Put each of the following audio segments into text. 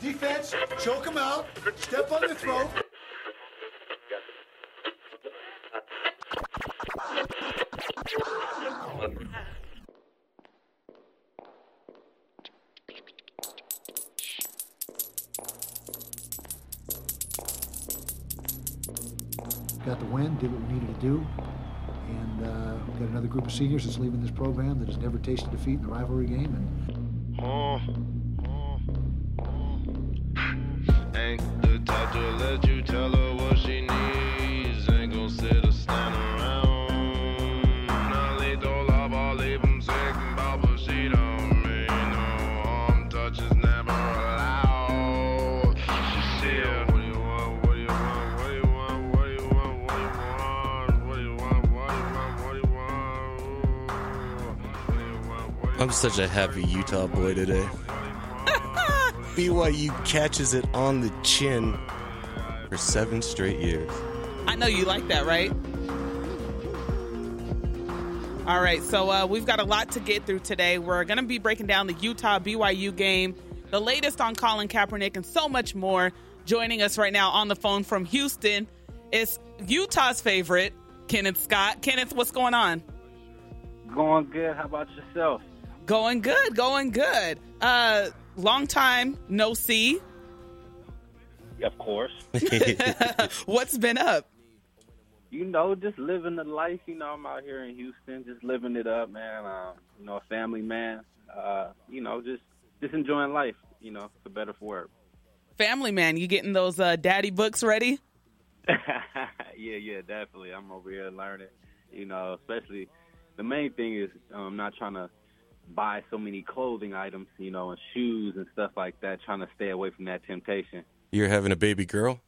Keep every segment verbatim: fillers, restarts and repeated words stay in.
Defense, choke him out. Step on the throat. Got the win, did what we needed to do, and uh, we've got another group of seniors that's leaving this program that has never tasted defeat in a rivalry game. And oh. Ain't the type to let you tell her what she needs. Ain't gon' sit or stand around. Now they don't love, I'll leave them sick and bob, but she don't mean no harm. Touch is never allowed. She said, what do you want, what do you want, what do you want, what do you want, what do you want, what do you want. I'm such a happy Utah boy today. B Y U catches it on the chin for seven straight years. I know you like that, right? All right, so uh, we've got a lot to get through today. We're going to be breaking down the Utah B Y U game, the latest on Colin Kaepernick, and so much more. Joining us right now on the phone from Houston is Utah's favorite, Kenneth Scott. Kenneth, what's going on? Going good. How about yourself? Going good, going good. Uh... Long time, no see. Of course. What's been up? You know, just living the life. You know, I'm out here in Houston, just living it up, man. Um, you know, a family man. Uh, you know, just just enjoying life, you know, for better for worse. Family man, you getting those uh, daddy books ready? yeah, yeah, definitely. I'm over here learning, you know, especially the main thing is I'm not trying to buy so many clothing items, you know, and shoes and stuff like that, trying to stay away from that temptation. You're having a baby girl?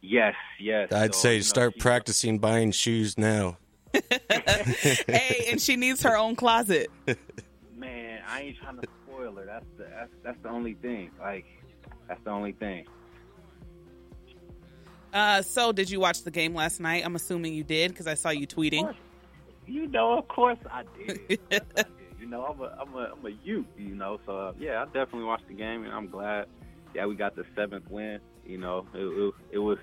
Yes, yes. I'd so, say you know, start practicing knows. buying shoes now. Hey, and she needs her own closet. Man, I ain't trying to spoil her. That's the, that's, that's the only thing. Like, that's the only thing. Uh, so did you watch the game last night? I'm assuming you did because I saw you tweeting. You know, of course I did. I did. You know, I'm a, I'm a, I'm a youth, you know, so, uh, yeah, I definitely watched the game, and I'm glad, yeah, we got the seventh win, you know, it, it, it was,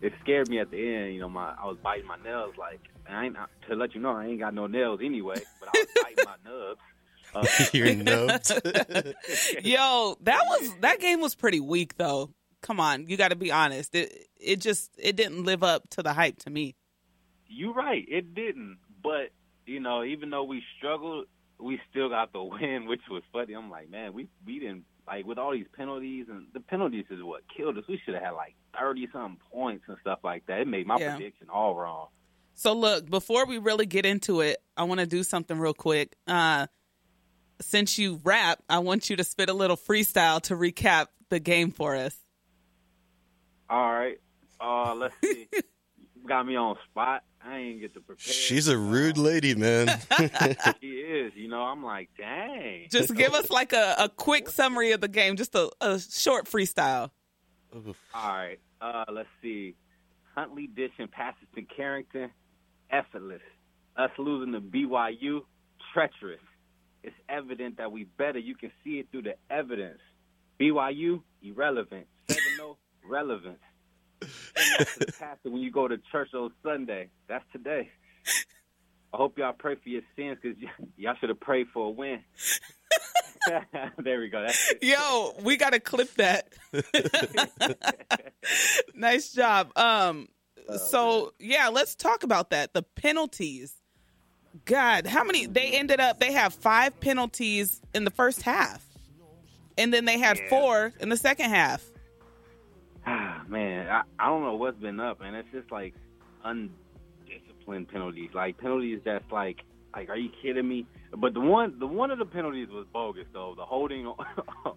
it scared me at the end, you know, my I was biting my nails, like, I ain't, to let you know, I ain't got no nails anyway, but I was biting my nubs. Uh, Your nubs? Yo, that was, that game was pretty weak, though. Come on, you got to be honest. It, it just, it didn't live up to the hype to me. You're right, it didn't, but, you know, even though we struggled, we still got the win, which was funny. I'm like, man, we, we didn't, like, with all these penalties, and the penalties is what killed us. We should have had, like, thirty-something points and stuff like that. It made my yeah. prediction all wrong. So, look, before we really get into it, I want to do something real quick. Uh, since you rap, I want you to spit a little freestyle to recap the game for us. All right. Uh, let's see. Got me on spot. I ain't get to prepare. She's a rude lady, man. She is. You know, I'm like, dang. Just give us like a, a quick summary of the game, just a, a short freestyle. All right. Uh, let's see. Huntley dishing passes to Carrington. Effortless. Us losing to B Y U. Treacherous. It's evident that we better. You can see it through the evidence. B Y U, irrelevant. seven oh, relevance. Pastor, when you go to church on Sunday, that's today. I hope y'all pray for your sins because y- y'all should have prayed for a win. There we go. That's it. Yo, we got to clip that. Nice job. Um, so, yeah, let's talk about that. The penalties. God, how many? They ended up, they have five penalties in the first half. And then they had yeah. four in the second half. Man, I, I don't know what's been up, man. It's just like undisciplined penalties, like penalties that's like, like, are you kidding me? But the one, the one of the penalties was bogus though. The holding on,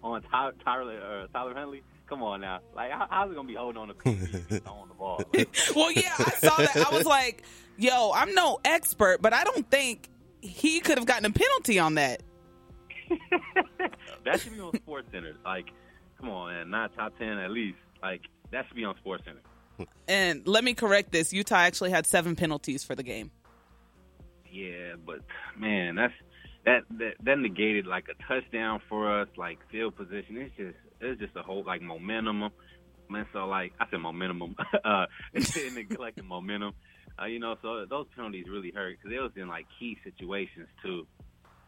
on Tyler, Tyler, uh, Tyler Huntley. Come on now, like how, how's it gonna be holding on the on the ball? Like, well, yeah, I saw that. I was like, yo, I'm no expert, but I don't think he could have gotten a penalty on that. That should be on SportsCenter. Like, come on, man, not top ten at least. Like, that should be on SportsCenter. And let me correct this. Utah actually had seven penalties for the game. Yeah, but, man, that's that, that that negated like a touchdown for us, like field position. It's just it's just a whole like momentum. And so like I said, momentum. uh, it neglected momentum. Uh, you know, so those penalties really hurt because it was in like key situations too.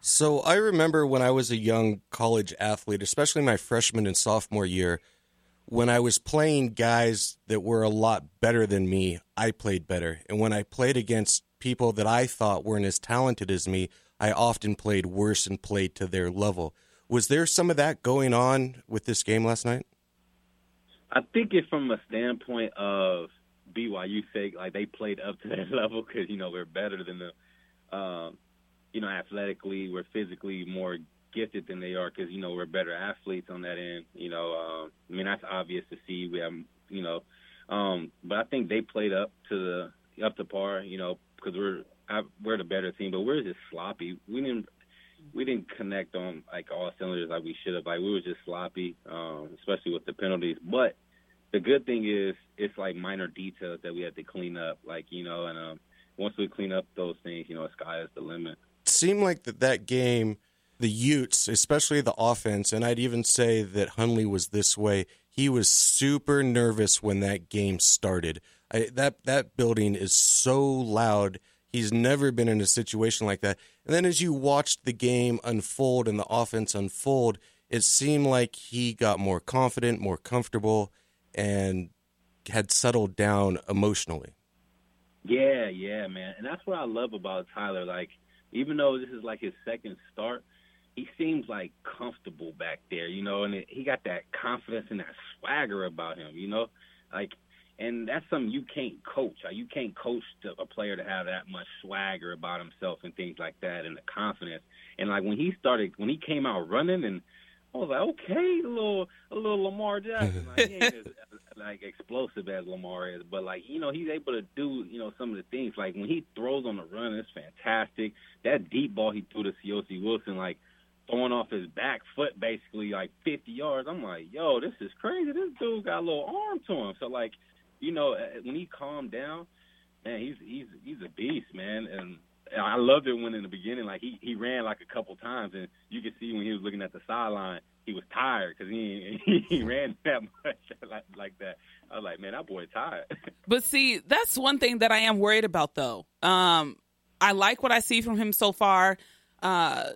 So I remember when I was a young college athlete, especially my freshman and sophomore year, when I was playing guys that were a lot better than me, I played better. And when I played against people that I thought weren't as talented as me, I often played worse and played to their level. Was there some of that going on with this game last night? I think it from a standpoint of B Y U sake, like they played up to that level because, you know, we're better than them. Um, you know, athletically, we're physically more gifted than they are because, you know, we're better athletes on that end. You know, um, I mean, that's obvious to see. We have, you know, um, but I think they played up to the up to par, you know, because we're I, we're the better team, but we're just sloppy. We didn't we didn't connect on, like, all cylinders like we should have. Like, we were just sloppy, um, especially with the penalties. But the good thing is it's, like, minor details that we have to clean up, like, you know, and um, once we clean up those things, you know, the sky is the limit. It seemed like that, that game, the Utes, especially the offense, and I'd even say that Huntley was this way, he was super nervous when that game started. I, that that building is so loud. He's never been in a situation like that. And then as you watched the game unfold and the offense unfold, it seemed like he got more confident, more comfortable, and had settled down emotionally. Yeah, yeah, man. And that's what I love about Tyler. Like, even though this is like his second start, he seems like comfortable back there, you know, and it, he got that confidence and that swagger about him, you know, like, and that's something you can't coach. Like, you can't coach to a player to have that much swagger about himself and things like that and the confidence. And like when he started, when he came out running, and I was like, okay, a little, a little Lamar Jackson. Like, he ain't as like explosive as Lamar is, but like, you know, he's able to do, you know, some of the things. Like when he throws on the run, it's fantastic. That deep ball he threw to C O C Wilson, like throwing off his back foot basically like fifty yards. I'm like, yo, this is crazy. This dude got a little arm to him. So like, you know, when he calmed down, man, he's he's he's a beast, man. And I loved it when in the beginning, like he, he ran like a couple times, and you could see when he was looking at the sideline, he was tired because he, he he ran that much like, like that. I was like, man, that boy tired. But see, that's one thing that I am worried about, though. Um, I like what I see from him so far. Uh,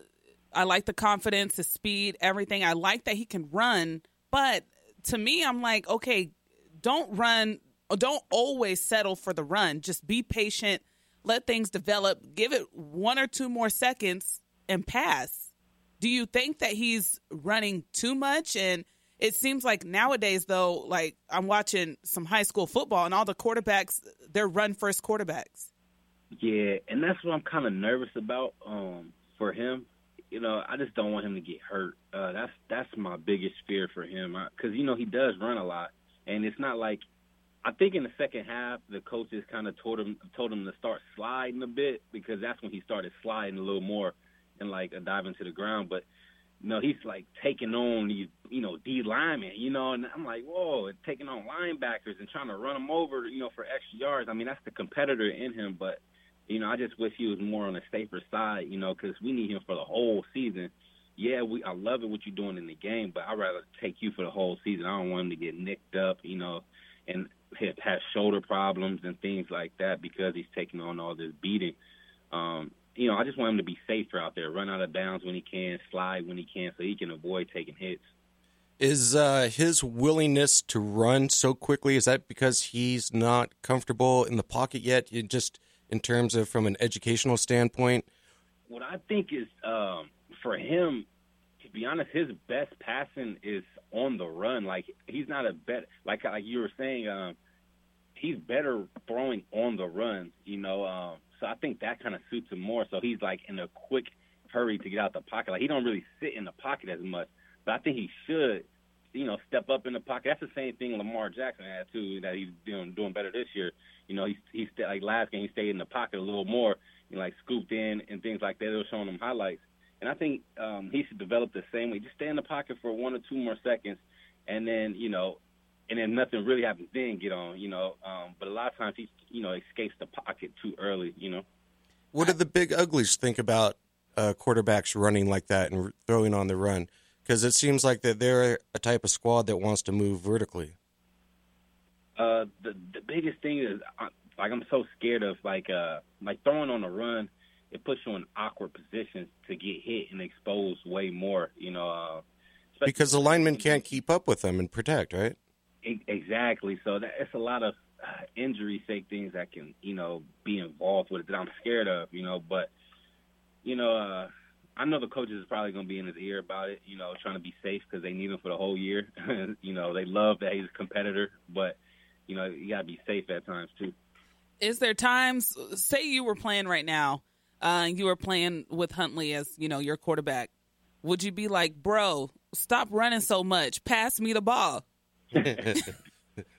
I like the confidence, the speed, everything. I like that he can run, but to me, I'm like, okay, don't run. Don't always settle for the run. Just be patient. Let things develop. Give it one or two more seconds and pass. Do you think that he's running too much? And it seems like nowadays, though, like I'm watching some high school football and all the quarterbacks, they're run-first quarterbacks. Yeah, and that's what I'm kind of nervous about um, for him. You know, I just don't want him to get hurt. Uh, that's that's my biggest fear for him because, you know, he does run a lot. And it's not like – I think in the second half, the coaches kind of told him told him to start sliding a bit because that's when he started sliding a little more and, like, a dive into the ground. But, you know, he's, like, taking on these, you know, D linemen, you know. And I'm like, whoa, and taking on linebackers and trying to run them over, you know, for extra yards. I mean, that's the competitor in him. But, you know, I just wish he was more on the safer side, you know, because we need him for the whole season. Yeah, we I love it what you're doing in the game, but I'd rather take you for the whole season. I don't want him to get nicked up, you know, and have shoulder problems and things like that because he's taking on all this beating. Um, you know, I just want him to be safer out there, run out of bounds when he can, slide when he can, so he can avoid taking hits. Is uh, his willingness to run so quickly, is that because he's not comfortable in the pocket yet, it just in terms of from an educational standpoint? What I think is um, for him, to be honest, his best passing is on the run. Like, he's not a better like, – like you were saying, um, he's better throwing on the run, you know. Um, so I think that kind of suits him more. So he's, like, in a quick hurry to get out the pocket. Like, he don't really sit in the pocket as much. But I think he should, you know, step up in the pocket. That's the same thing Lamar Jackson had, too, that he's doing, doing better this year. You know, he, he st- like, last game he stayed in the pocket a little more and, like, scooped in and things like that. They were showing him highlights. And I think um, he should develop the same way. Just stay in the pocket for one or two more seconds, and then, you know, and then nothing really happens, then get on, you know. Um, but a lot of times he, you know, escapes the pocket too early, you know. What do the big uglies think about uh, quarterbacks running like that and throwing on the run? Because it seems like that they're a type of squad that wants to move vertically. Uh, the, the biggest thing is, I, like, I'm so scared of, like, uh, like throwing on the run. It puts you in awkward positions to get hit and exposed way more, you know. Uh, because the linemen can't keep up with them and protect, right? Exactly. So that, it's a lot of uh, injury-sake things that can, you know, be involved with it that I'm scared of, you know. But, you know, uh, I know the coaches is probably going to be in his ear about it, you know, trying to be safe because they need him for the whole year. You know, they love that he's a competitor, but, you know, you got to be safe at times too. Is there times, say you were playing right now, Uh, you were playing with Huntley as, you know, your quarterback, would you be like, bro, stop running so much. Pass me the ball.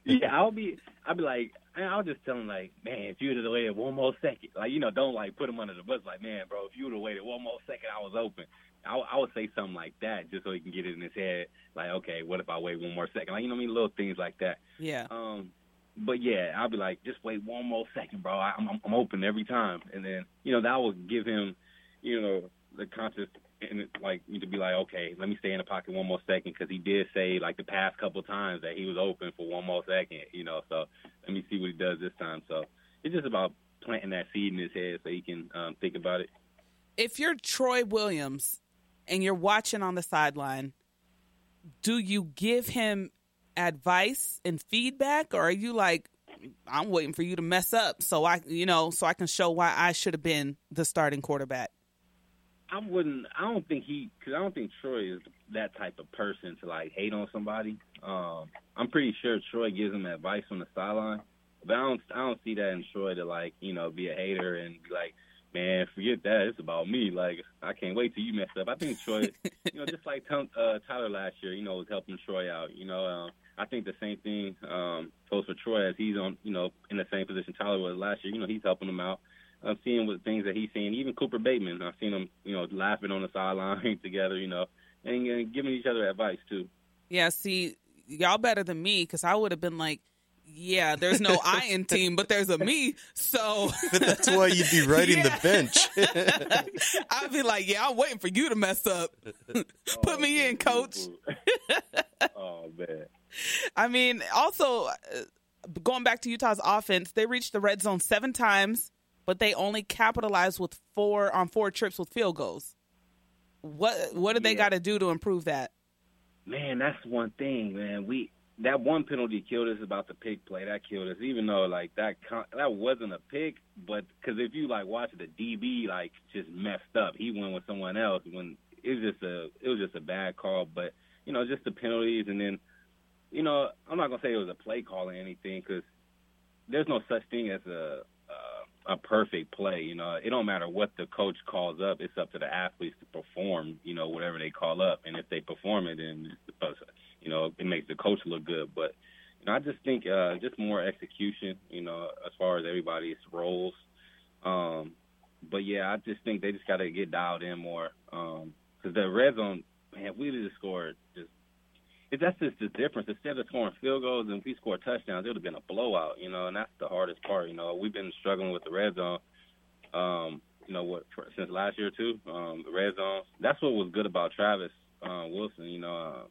Yeah, I'll be I'll be like, I'll just tell him, like, man, if you would have waited one more second. Like, you know, don't, like, put him under the bus. Like, man, bro, if you would have waited one more second, I was open. I, I would say something like that just so he can get it in his head. Like, okay, what if I wait one more second? Like, you know what I mean? Little things like that. Yeah. Um. But, yeah, I'll be like, just wait one more second, bro. I, I'm, I'm open every time. And then, you know, that would give him, you know, the conscious, and it, like, to be like, okay, let me stay in the pocket one more second, because he did say, like, the past couple times that he was open for one more second, you know. So let me see what he does this time. So it's just about planting that seed in his head so he can um, think about it. If you're Troy Williams and you're watching on the sideline, do you give him advice and feedback, or are you like, I'm waiting for you to mess up so I, you know, so I can show why I should have been the starting quarterback? I wouldn't, I don't think he, because I don't think Troy is that type of person to, like, hate on somebody. Um, I'm pretty sure Troy gives him advice on the sideline, but I don't, I don't see that in Troy to, like, you know, be a hater and be like, man, forget that. It's about me. Like, I can't wait till you mess up. I think Troy, you know, just like uh, Tyler last year, you know, was helping Troy out. You know, um, I think the same thing um, goes for Troy as he's on, you know, in the same position Tyler was last year. You know, he's helping him out. I'm seeing what things that he's seeing. Even Cooper Bateman, I've seen them, you know, laughing on the sideline together, you know, and, and giving each other advice too. Yeah, see, y'all better than me, because I would have been like, yeah, there's no I in team, but there's a me. So but that's why you'd be riding yeah. the bench. I'd be like, yeah, I'm waiting for you to mess up. Put oh, me in, coach. Oh, man. I mean, also, uh, going back to Utah's offense, they reached the red zone seven times, but they only capitalized with four on four trips with field goals. What What do yeah. they got to do to improve that? Man, that's one thing, man. We... That one penalty killed us about the pick play. That killed us, even though, like, that that wasn't a pick. But because if you, like, watch the D B, like, just messed up. He went with someone else. When it was just a it was just a bad call. But, you know, just the penalties. And then, you know, I'm not going to say it was a play call or anything, because there's no such thing as a, a, a perfect play. You know, it don't matter what the coach calls up. It's up to the athletes to perform, you know, whatever they call up. And if they perform it, then it's the You know, it makes the coach look good. But, you know, I just think uh, just more execution, you know, as far as everybody's roles. Um, but, yeah, I just think they just got to get dialed in more. Because um, the red zone, man, we just scored. Just, that's just the difference. Instead of scoring field goals and we score touchdowns, it would have been a blowout, you know, and that's the hardest part. You know, we've been struggling with the red zone, um, you know, what for, since last year too, um, the red zone. That's what was good about Travis uh, Wilson, you know, uh,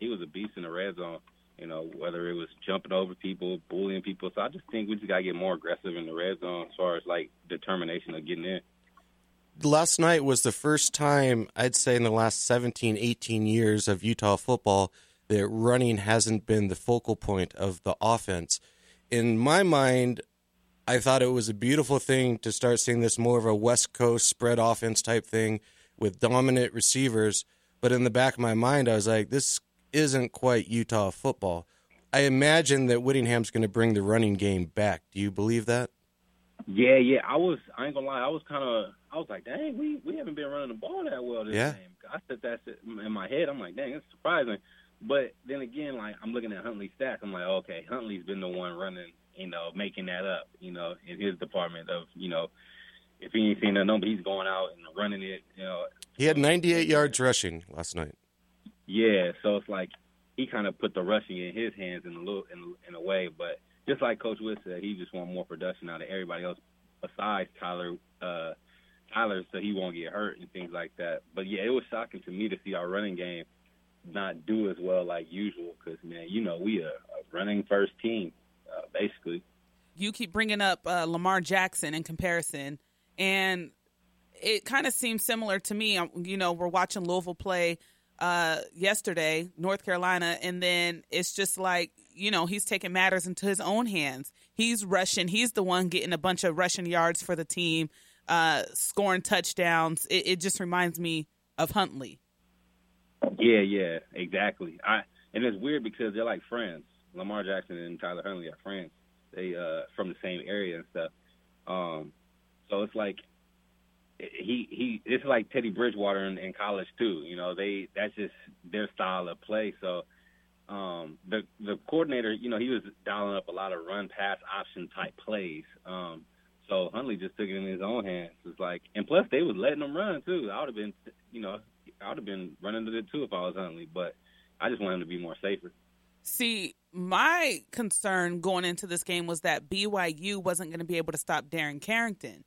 he was a beast in the red zone, you know, whether it was jumping over people, bullying people. So I just think we just got to get more aggressive in the red zone as far as, like, determination of getting in. Last night was the first time, I'd say, in the last seventeen, eighteen years of Utah football that running hasn't been the focal point of the offense. In my mind, I thought it was a beautiful thing to start seeing this more of a West Coast spread offense type thing with dominant receivers. But in the back of my mind, I was like, this isn't quite Utah football. I imagine that Whittingham's going to bring the running game back. Do you believe that? Yeah, yeah. I was, I ain't going to lie, I was kind of, I was like, dang, we, we haven't been running the ball that well this yeah. game. I said that in my head. I'm like, dang, it's surprising. But then again, like, I'm looking at Huntley's stats. I'm like, okay, Huntley's been the one running, you know, making that up, you know, in his department of, you know, if he ain't seen that number, he's going out and running it, you know. He had ninety-eight yards rushing last night. Yeah, so it's like he kind of put the rushing in his hands in a little, in, in a way, but just like Coach Wood said, he just want more production out of everybody else besides Tyler uh, Tyler so he won't get hurt and things like that. But, yeah, it was shocking to me to see our running game not do as well like usual because, man, you know, we are a running first team, uh, basically. You keep bringing up uh, Lamar Jackson in comparison, and it kind of seems similar to me. You know, we're watching Louisville play uh, yesterday, North Carolina, and then it's just like, you know, he's taking matters into his own hands. He's rushing. He's the one getting a bunch of rushing yards for the team, uh, scoring touchdowns. It, it just reminds me of Huntley. Yeah, yeah, exactly. I and it's weird because they're like friends. Lamar Jackson and Tyler Huntley are friends. They uh, from the same area and stuff. Um, so it's like he he. It's like Teddy Bridgewater in, in college too. You know, they that's just their style of play. So um, the the coordinator, you know, he was dialing up a lot of run pass option type plays. Um, so Huntley just took it in his own hands. It's like, and plus they was letting him run too. I would have been, you know, I would have been running to it too if I was Huntley. But I just want him to be more safer. See, my concern going into this game was that B Y U wasn't going to be able to stop Darren Carrington.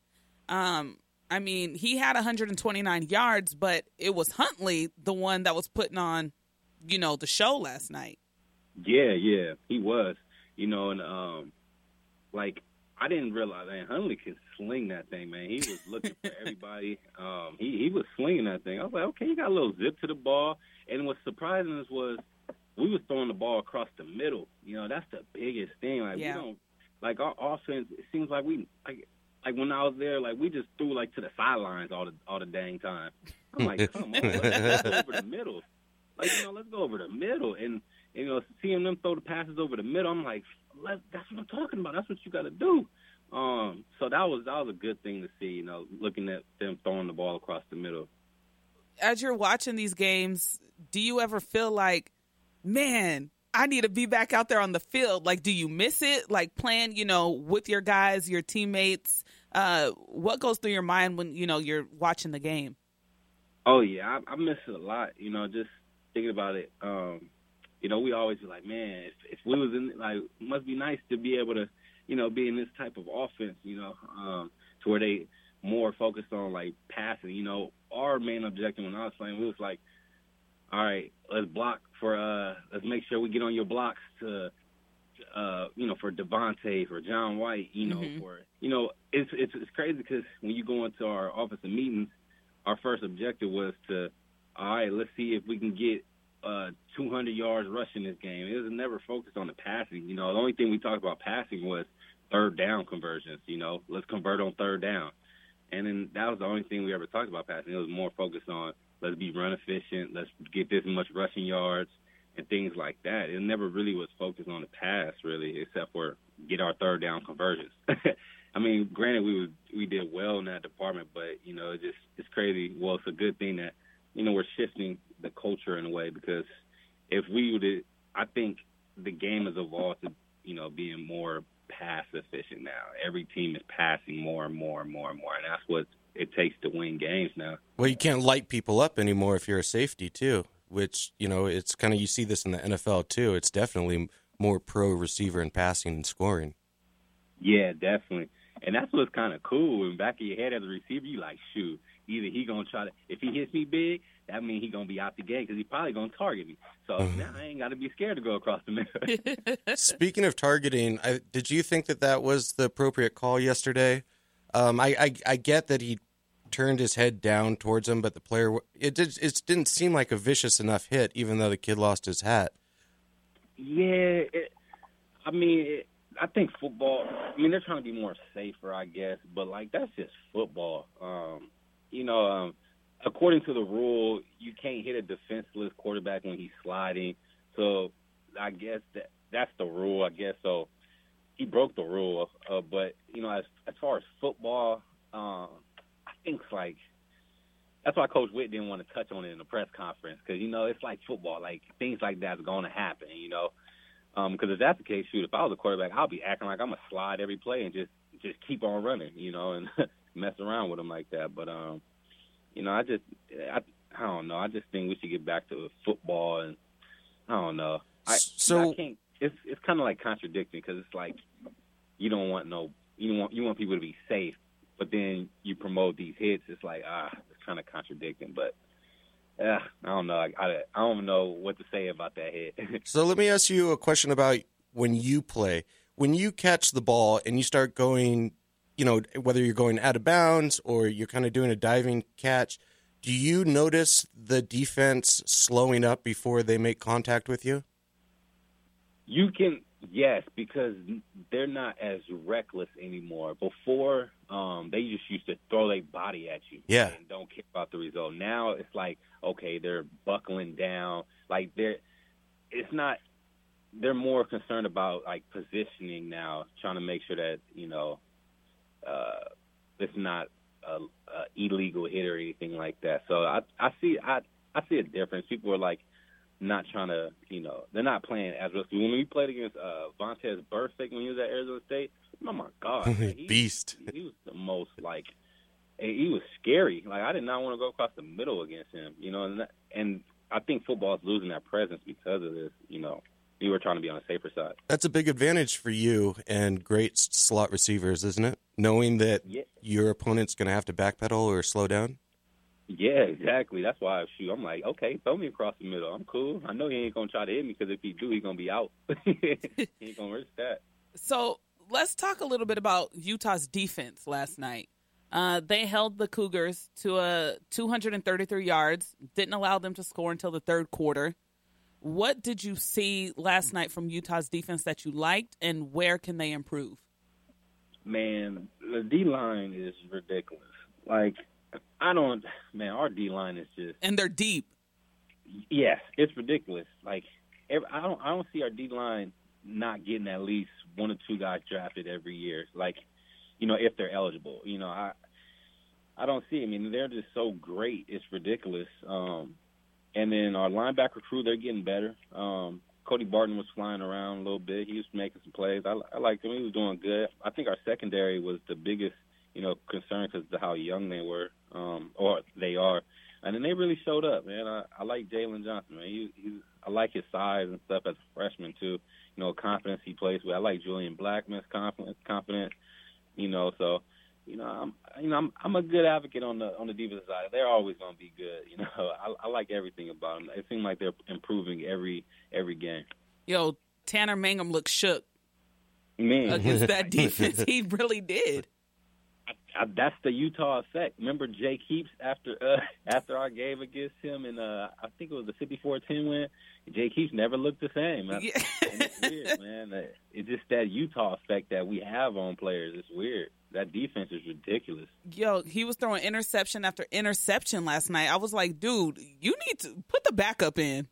Um, I mean, he had one hundred twenty-nine yards, but it was Huntley, the one that was putting on, you know, the show last night. Yeah, yeah, he was. You know, and, um, like, I didn't realize, man, Huntley could sling that thing, man. He was looking for everybody. Um, he, he was slinging that thing. I was like, okay, he got a little zip to the ball. And what's surprising was, we was throwing the ball across the middle. You know, that's the biggest thing. Like, yeah. we don't – like, our offense, it seems like we like, – like, when I was there, like, we just threw, like, to the sidelines all the all the dang time. I'm like, come on, let's go over the middle. Like, you know, let's go over the middle. And, you know, seeing them throw the passes over the middle, I'm like, let's, that's what I'm talking about. That's what you got to do. Um, so that was, that was a good thing to see, you know, looking at them throwing the ball across the middle. As you're watching these games, do you ever feel like, man, I need to be back out there on the field? Like, do you miss it? Like, playing, you know, with your guys, your teammates, uh, what goes through your mind when, you know, you're watching the game? Oh, yeah, I, I miss it a lot, you know, just thinking about it. Um, you know, we always be like, man, if, if we was in, like, it must be nice to be able to, you know, be in this type of offense, you know, um, to where they more focused on, like, passing. You know, our main objective when I was playing, we was like, all right, let's block for uh, let's make sure we get on your blocks to, uh, you know, for Devontae, for John White, you know, mm-hmm. for you know, it's it's, it's crazy because when you go into our office of meetings, our first objective was to, all right, let's see if we can get uh, two hundred yards rushing this game. It was never focused on the passing. You know, the only thing we talked about passing was third down conversions. You know, let's convert on third down, and then that was the only thing we ever talked about passing. It was more focused on, let's be run efficient, let's get this much rushing yards and things like that. It never really was focused on the pass, really, except for get our third down conversions. I mean, granted, we was, we did well in that department, but, you know, it just it's crazy. Well, it's a good thing that, you know, we're shifting the culture in a way because if we would – I think the game has evolved to, you know, being more pass efficient now. Every team is passing more and more and more and more, and that's what – it takes to win games now. Well, you can't light people up anymore if you're a safety too, which, you know, it's kind of, you see this in the N F L too. It's definitely more pro receiver and passing and scoring. Yeah, definitely. And that's what's kind of cool. In the back of your head as a receiver, you like, shoot, either he going to try to, if he hits me big, that means he going to be out the gate because he probably going to target me. So now I ain't got to be scared to go across the middle. Speaking of targeting, I, did you think that that was the appropriate call yesterday? Um, I, I I get that he turned his head down towards him, but the player it did, it didn't seem like a vicious enough hit, even though the kid lost his hat. Yeah, it, I mean, it, I think football. I mean, they're trying to be more safer, I guess, but like that's just football. Um, you know, um, according to the rule, you can't hit a defenseless quarterback when he's sliding. So I guess that that's the rule. I guess so. He broke the rule, uh, but, you know, as as far as football, um, I think it's like – that's why Coach Witt didn't want to touch on it in the press conference because, you know, it's like football. Like, things like that is going to happen, you know, because um, if that's the case, shoot, if I was a quarterback, I'll be acting like I'm going to slide every play and just, just keep on running, you know, and mess around with them like that. But, um, you know, I just I, – I don't know. I just think we should get back to football and I don't know. I, so I can't – It's it's kind of like contradicting because it's like you don't want no you don't want you want people to be safe, but then you promote these hits. It's like, ah, it's kind of contradicting, but uh, I don't know. I, I, I don't know what to say about that hit. So let me ask you a question about when you play. When you catch the ball and you start going, you know, whether you're going out of bounds or you're kind of doing a diving catch, do you notice the defense slowing up before they make contact with you? You can, yes, because they're not as reckless anymore. Before, um, they just used to throw their body at you, yeah, and don't care about the result. Now it's like, okay, they're buckling down. Like, they're, it's not, they're more concerned about, like, positioning now, trying to make sure that, you know, uh, it's not a, a illegal hit or anything like that. So I, I see, I, I see a difference. People are like, not trying to, you know, they're not playing as risky. When we played against uh, Vontaze Burfict when he was at Arizona State, oh my God, man, he, beast! He, he was the most, like, he was scary. Like, I did not want to go across the middle against him, you know. And that, and I think football is losing that presence because of this, you know. We were trying to be on the safer side. That's a big advantage for you and great slot receivers, isn't it? Knowing that yeah. your opponent's going to have to backpedal or slow down. Yeah, exactly. That's why I shoot. I'm like, okay, throw me across the middle. I'm cool. I know he ain't going to try to hit me because if he do, he's going to be out. He ain't going to risk that. So let's talk a little bit about Utah's defense last night. Uh, they held the Cougars to a two hundred thirty-three yards, didn't allow them to score until the third quarter. What did you see last night from Utah's defense that you liked, and where can they improve? Man, the D-line is ridiculous. Like, I don't – man, our D-line is just – and they're deep. Yes, it's ridiculous. Like, every, I don't I don't see our D-line not getting at least one or two guys drafted every year, like, you know, if they're eligible. You know, I I don't see – I mean, they're just so great. It's ridiculous. Um, and then our linebacker crew, they're getting better. Um, Cody Barton was flying around a little bit. He was making some plays. I, I liked him. He was doing good. I think our secondary was the biggest – you know, concerned because of how young they were, um, or they are. And then they really showed up, man. I, I like Jalen Johnson, man. He, he, I like his size and stuff as a freshman, too. You know, confidence he plays with. I like Julian Blackman's confidence, confidence, you know. So, you know, I'm you know, I'm, I'm a good advocate on the on the defensive side. They're always going to be good, you know. I, I like everything about them. It seems like they're improving every every game. Yo, Tanner Mangum looked shook, man, against that defense. He really did. I, that's the Utah effect. Remember Jake Heaps after uh, after our game against him, and uh, I think it was the fifty-four ten win. Jake Heaps never looked the same. I, yeah. It's weird, man. It's just that Utah effect that we have on players. It's weird. That defense is ridiculous. Yo, he was throwing interception after interception last night. I was like, dude, you need to put the backup in.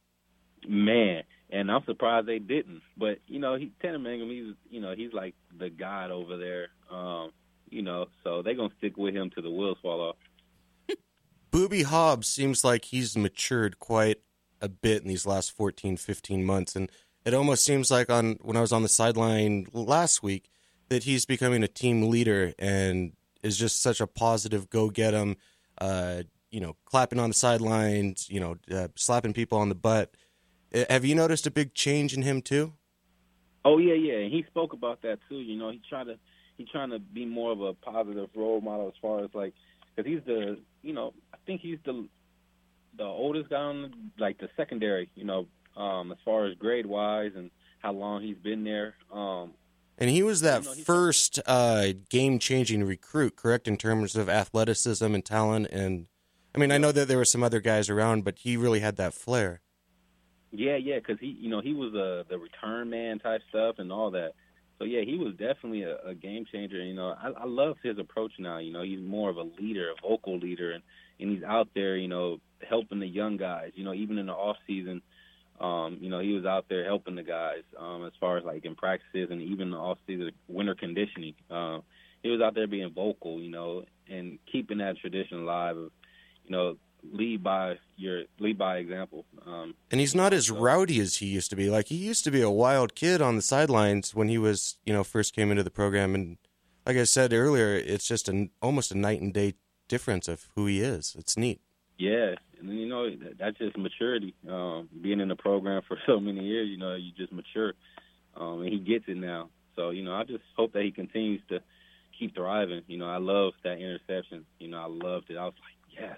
Man, and I'm surprised they didn't. But you know, he, Tanner Mangum, he's you know he's like the god over there. Um, You know, so they're going to stick with him till the wheels fall off. Booby Hobbs seems like he's matured quite a bit in these last fourteen, fifteen months. And it almost seems like on when I was on the sideline last week that he's becoming a team leader and is just such a positive go-get-em, uh, you know, clapping on the sidelines, you know, uh, slapping people on the butt. Have you noticed a big change in him too? Oh, yeah, yeah. And he spoke about that too. You know, he tried to. He's trying to be more of a positive role model as far as, like, because he's the, you know, I think he's the the oldest guy on, the, like, the secondary, you know, um, as far as grade-wise and how long he's been there. Um, and he was that you know, first uh, game-changing recruit, correct, in terms of athleticism and talent? And I mean, I know that there were some other guys around, but he really had that flair. Yeah, yeah, because he, you know, he was uh, the return man type stuff and all that. So, yeah, he was definitely a, a game changer. You know, I, I love his approach now. You know, he's more of a leader, a vocal leader, and, and he's out there, you know, helping the young guys. You know, even in the off season, um, you know, he was out there helping the guys um, as far as, like, in practices and even the off season winter conditioning. Uh, he was out there being vocal, you know, and keeping that tradition alive of, you know, lead by your lead by example. Um, and he's not as so. rowdy as he used to be. Like, he used to be a wild kid on the sidelines when he was, you know, first came into the program. And like I said earlier, it's just an almost a night and day difference of who he is. It's neat. Yeah, and you know, that's just maturity. Um, being in the program for so many years, you know, you just mature. Um, and he gets it now. So, you know, I just hope that he continues to keep thriving. You know, I love that interception. You know, I loved it. I was like, yes.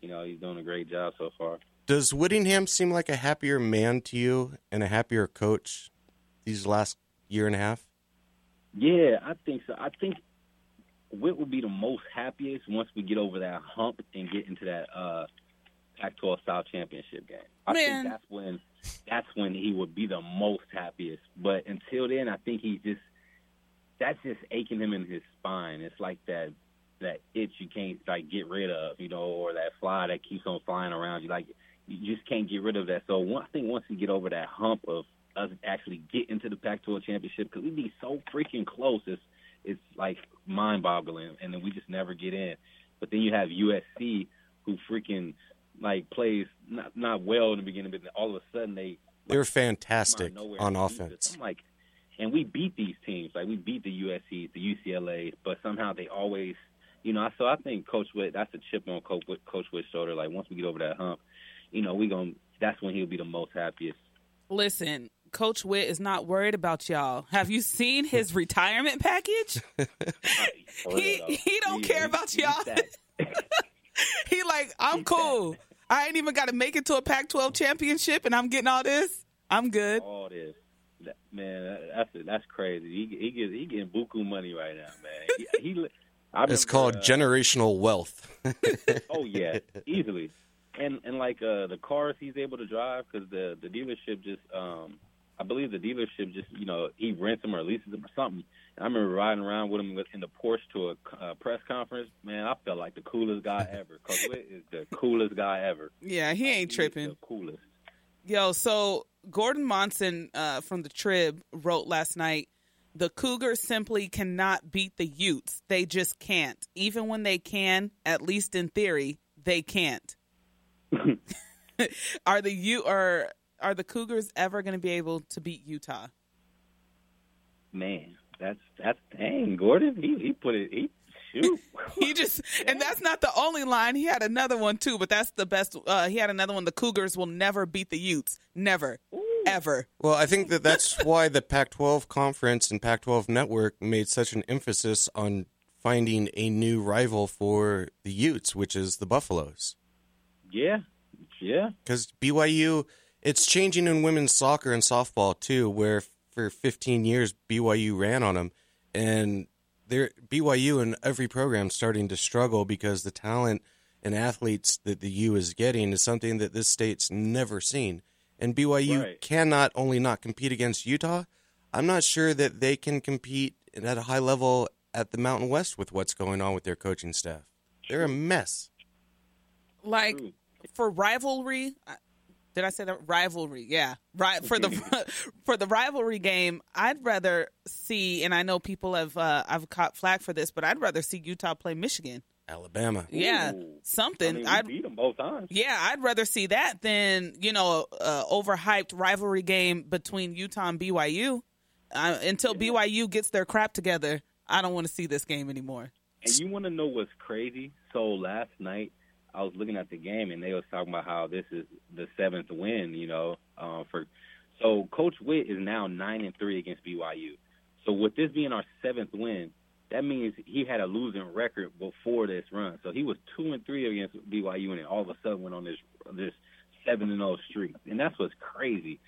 You know, he's doing a great job so far. Does Whittingham seem like a happier man to you and a happier coach these last year and a half? Yeah, I think so. I think Whit will be the most happiest once we get over that hump and get into that uh, Pac twelve South Championship game. I Man. think that's when that's when he would be the most happiest. But until then, I think he's just that's just aching him in his spine. It's like that that itch you can't like get rid of, you know, or that fly that keeps on flying around you. Like you just can't get rid of that. So one, I think once we get over that hump of us actually get into the Pac twelve Championship, because we'd be so freaking close. It's, it's like mind-boggling, and then we just never get in. But then you have U S C, who freaking like plays not, not well in the beginning, but all of a sudden they they're like, fantastic on offense. I'm like, and we beat these teams. Like we beat the U S C, the U C L A, but somehow they always, you know. So I think Coach Whit, that's a chip on Coach Whit, Coach Whit's shoulder. Like once we get over that hump, you know, we gonna that's when he'll be the most happiest. Listen. Coach Whit is not worried about y'all. Have you seen his retirement package? he he don't care about y'all. He like, I'm cool. I ain't even got to make it to a Pac twelve championship, and I'm getting all this. I'm good. All this. That, man, that's that's crazy. He he, gets, he getting buku money right now, man. He, he, remember, it's called uh, generational wealth. Oh, yeah, easily. And, and like, uh, the cars he's able to drive, because the, the dealership just um, – I believe the dealership just, you know, he rents them or leases them or something. And I remember riding around with him in the Porsche to a uh, press conference. Man, I felt like the coolest guy ever. Coach Whit is the coolest guy ever. Yeah, he ain't he tripping. The coolest. Yo, so Gordon Monson uh, from the Trib wrote last night, the Cougars simply cannot beat the Utes. They just can't. Even when they can, at least in theory, they can't. Are the U are are the Cougars ever going to be able to beat Utah? Man, that's that's dang Gordon. He he put it. He shoot. he just yeah. And that's not the only line. He had another one too, but that's the best. Uh, he had another one. The Cougars will never beat the Utes. Never, Ooh. ever. Well, I think that that's why the Pac twelve conference and Pac twelve network made such an emphasis on finding a new rival for the Utes, which is the Buffaloes. Yeah, yeah. Because B Y U, it's changing in women's soccer and softball too, where for fifteen years B Y U ran on them, and they're B Y U in every program starting to struggle because the talent and athletes that the U is getting is something that this state's never seen, and B Y U right. cannot only not compete against Utah. I'm not sure that they can compete at a high level at the Mountain West with what's going on with their coaching staff. They're a mess. Like, for rivalry, did I say that? Rivalry, yeah. Right, for the for the rivalry game, I'd rather see, and I know people have, uh, I've caught flack for this, but I'd rather see Utah play Michigan. Alabama. Yeah, Ooh. something. I mean, we I'd, beat them both times. Yeah, I'd rather see that than, you know, an uh, overhyped rivalry game between Utah and B Y U. Uh, until yeah. B Y U gets their crap together, I don't want to see this game anymore. And you want to know what's crazy? So last night, I was looking at the game, and they was talking about how this is the seventh win, you know. Uh, for so, Coach Whit is now nine and three against B Y U. So, with this being our seventh win, that means he had a losing record before this run. So he was two and three against B Y U, and then all of a sudden went on this this seven and zero streak, and that's what's crazy.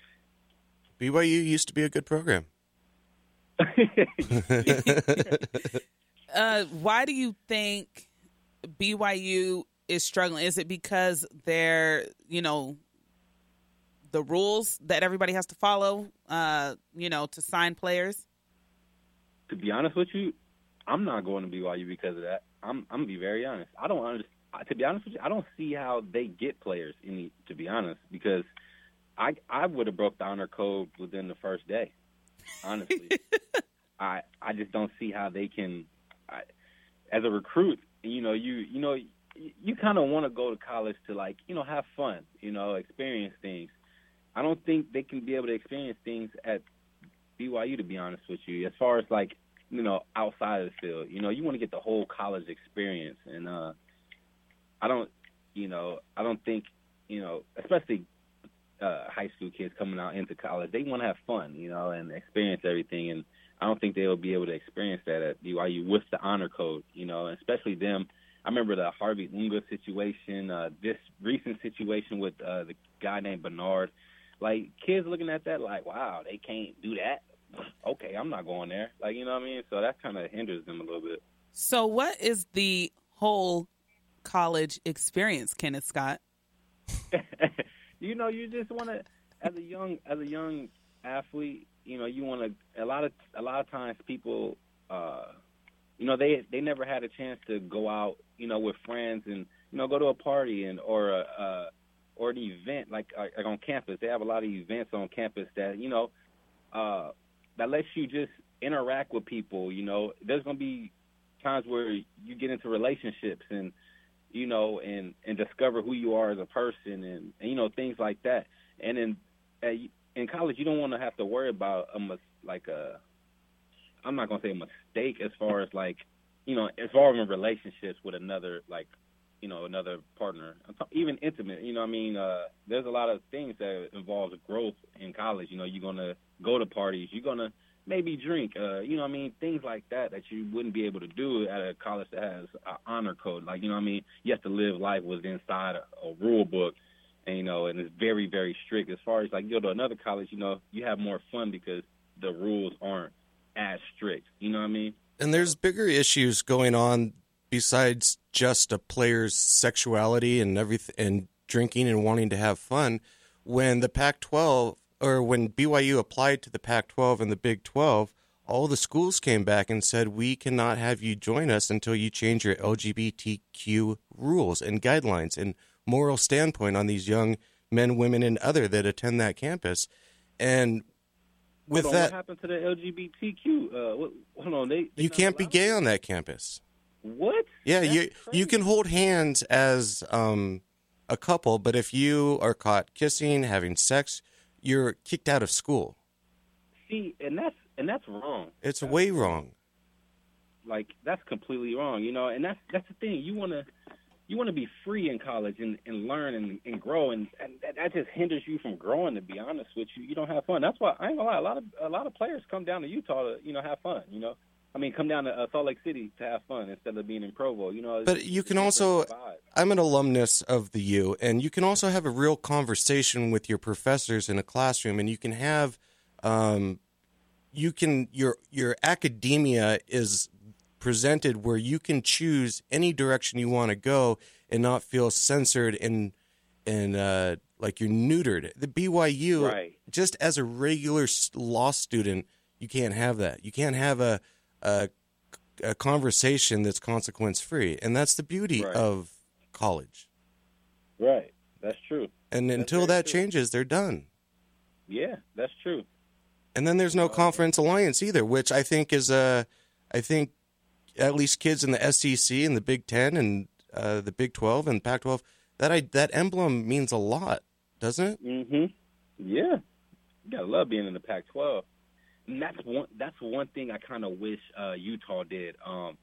B Y U used to be a good program. uh, why do you think B Y U is struggling? Is it because they're, you know, the rules that everybody has to follow, uh, you know, to sign players? To be honest with you, I'm not going to B Y U because of that. I'm, I'm going to be very honest. I don't understand. To be honest with you, I don't see how they get players, any, to be honest, because I I would have broke the honor code within the first day, honestly. I I just don't see how they can, I, as a recruit, you know, you you know, you kind of want to go to college to, like, you know, have fun, you know, experience things. I don't think they can be able to experience things at B Y U, to be honest with you, as far as, like, you know, outside of the field. You know, you want to get the whole college experience. And uh, I don't, you know, I don't think, you know, especially uh, high school kids coming out into college, they want to have fun, you know, and experience everything. And I don't think they'll be able to experience that at B Y U with the honor code, you know, especially them. I remember the Harvey Unga situation, uh, this recent situation with uh, the guy named Bernard. Like, kids looking at that like, wow, they can't do that? Okay, I'm not going there. Like, you know what I mean? So that kind of hinders them a little bit. So what is the whole college experience, Kenneth Scott? You know, you just want to, as a young as a young athlete, you know, you want to, a lot of a lot of times people, uh, you know, they they never had a chance to go out, you know, with friends and, you know, go to a party and or a, uh, or an event like like on campus. They have a lot of events on campus that, you know, uh, that lets you just interact with people. You know, there's going to be times where you get into relationships and, you know, and, and discover who you are as a person and, and, you know, things like that. And in in college, you don't want to have to worry about a like a I'm not going to say a mistake as far as like, you know, involving relationships with another, like, you know, another partner, even intimate. You know what I mean? Uh, there's a lot of things that involves growth in college. You know, you're going to go to parties. You're going to maybe drink, uh, you know what I mean, things like that that you wouldn't be able to do at a college that has an honor code. Like, you know what I mean, you have to live life with inside a, a rule book, and, you know, and it's very, very strict. As far as, like, you go to another college, you know, you have more fun because the rules aren't as strict, you know what I mean? And there's bigger issues going on besides just a player's sexuality and everything, and drinking and wanting to have fun. When the Pac twelve, or when B Y U applied to the Pac twelve and the Big twelve, all the schools came back and said, we cannot have you join us until you change your L G B T Q rules and guidelines and moral standpoint on these young men, women, and other that attend that campus. And with hold on, that... what happened to the L G B T Q? Uh, what, hold on, they, you can't be gay on that campus. What? Yeah, that's you crazy. You can hold hands as um, a couple, but if you are caught kissing, having sex... you're kicked out of school. See, and that's and that's wrong. It's that's, way wrong. Like, that's completely wrong, you know. And that's that's the thing. You wanna you wanna be free in college and, and learn and, and grow, and, and that just hinders you from growing. To be honest with you, you don't have fun. That's why I ain't gonna lie. A lot of a lot of players come down to Utah to, you know, have fun. You know, I mean, come down to uh, Salt Lake City to have fun instead of being in Provo. You know, but you can also. I'm an alumnus of the U, and you can also have a real conversation with your professors in a classroom, and you can have, um, you can your your academia is presented where you can choose any direction you want to go and not feel censored and and uh, like you're neutered. The B Y U, right. Just as a regular law student, you can't have that. You can't have a a, a conversation that's consequence free, and that's the beauty right. of college. Right. That's true. And that's until that true. changes, they're done. Yeah, that's true. And then there's no okay. conference alliance either, which I think is, uh, I think at least kids in the S E C and the Big Ten and uh, the Big twelve and Pac twelve, that I, that emblem means a lot, doesn't it? Mm-hmm. Yeah. You gotta love being in the Pac twelve. And that's one, that's one thing I kind of wish uh, Utah did. Um,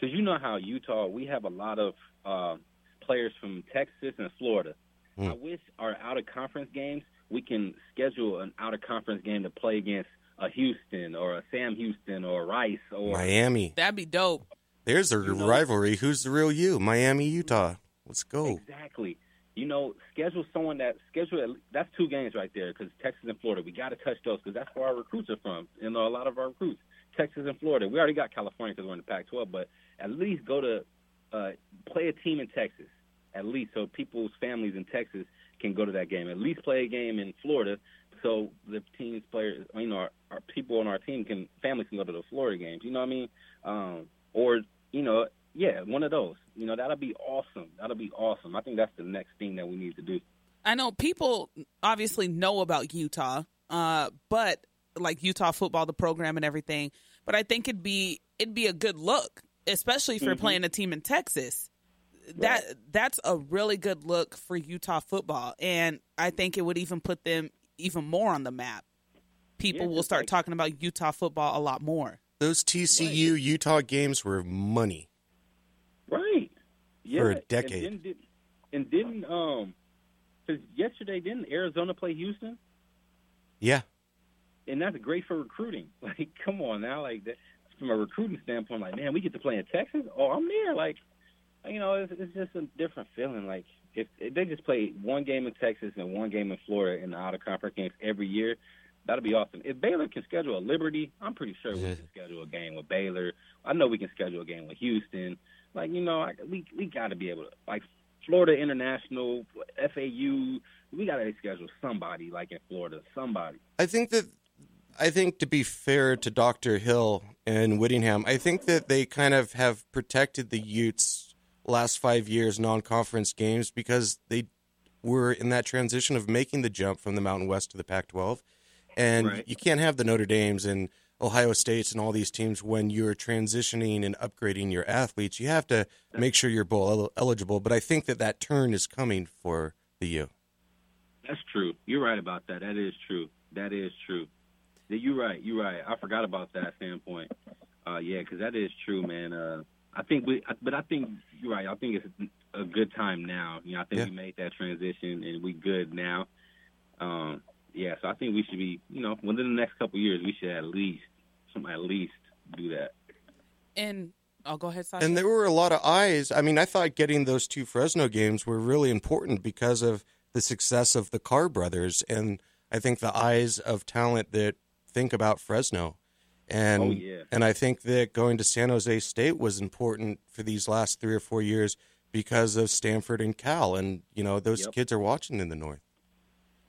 because you know how Utah, we have a lot of uh, players from Texas and Florida. Mm. I wish our out-of-conference games, we can schedule an out-of-conference game to play against a Houston or a Sam Houston or Rice or Miami. That'd be dope. There's a you rivalry. Know, who's the real you? Miami, Utah. Let's go. Exactly. You know, schedule someone that schedule that's two games right there because Texas and Florida, we got to touch those because that's where our recruits are from. You know, a lot of our recruits, Texas and Florida. We already got California because we're in the Pac twelve, but at least go to uh, play a team in Texas. At least so people's families in Texas can go to that game. At least play a game in Florida so the team's players, you know, our, our people on our team can, families can go to the Florida games. You know what I mean? Um, or, you know, yeah, one of those. You know, that'll be awesome. That'll be awesome. I think that's the next thing that we need to do. I know people obviously know about Utah, uh, but like Utah football, the program and everything. But I think it'd be it'd be a good look, especially if you're mm-hmm. playing a team in Texas. That right. That's a really good look for Utah football, and I think it would even put them even more on the map. People yeah, will start like, talking about Utah football a lot more. Those T C U right. Utah games were money, right? Yeah, for a decade. And, then, and didn't um, because yesterday didn't Arizona play Houston? Yeah, and that's great for recruiting. Like, come on now, like that, from a recruiting standpoint, like, man, we get to play in Texas. Oh, I'm there. Like, you know, it's, it's just a different feeling. Like, if, if they just play one game in Texas and one game in Florida in the out-of-conference games every year, that'll be awesome. If Baylor can schedule a Liberty, I'm pretty sure we can schedule a game with Baylor. I know we can schedule a game with Houston. Like, you know, I, we we got to be able to, like, Florida International, F A U, we got to schedule somebody, like, in Florida, somebody. I think that, I think to be fair to Doctor Hill and Whittingham, I think that they kind of have protected the Utes last five years non-conference games because they were in that transition of making the jump from the Mountain West to the Pac twelve. And right. you can't have the Notre Dames and Ohio States and all these teams when you're transitioning and upgrading your athletes. You have to make sure you're bowl eligible. But I think that that turn is coming for the U. That's true. You're right about that. That is true. That is true. You're right. You're right. I forgot about that standpoint. Uh, yeah, because that is true, man. Uh, I think we, but I think you're right. I think it's a good time now. You know, I think yeah. we made that transition and we good now. Um, yeah, so I think we should be, you know, within the next couple of years, we should at least, somebody at least do that. And I'll go ahead, Sasha. And there were a lot of eyes. I mean, I thought getting those two Fresno games were really important because of the success of the Carr brothers, and I think the eyes of talent that think about Fresno. And oh, yeah. and I think that going to San Jose State was important for these last three or four years because of Stanford and Cal, and you know those yep. kids are watching in the North.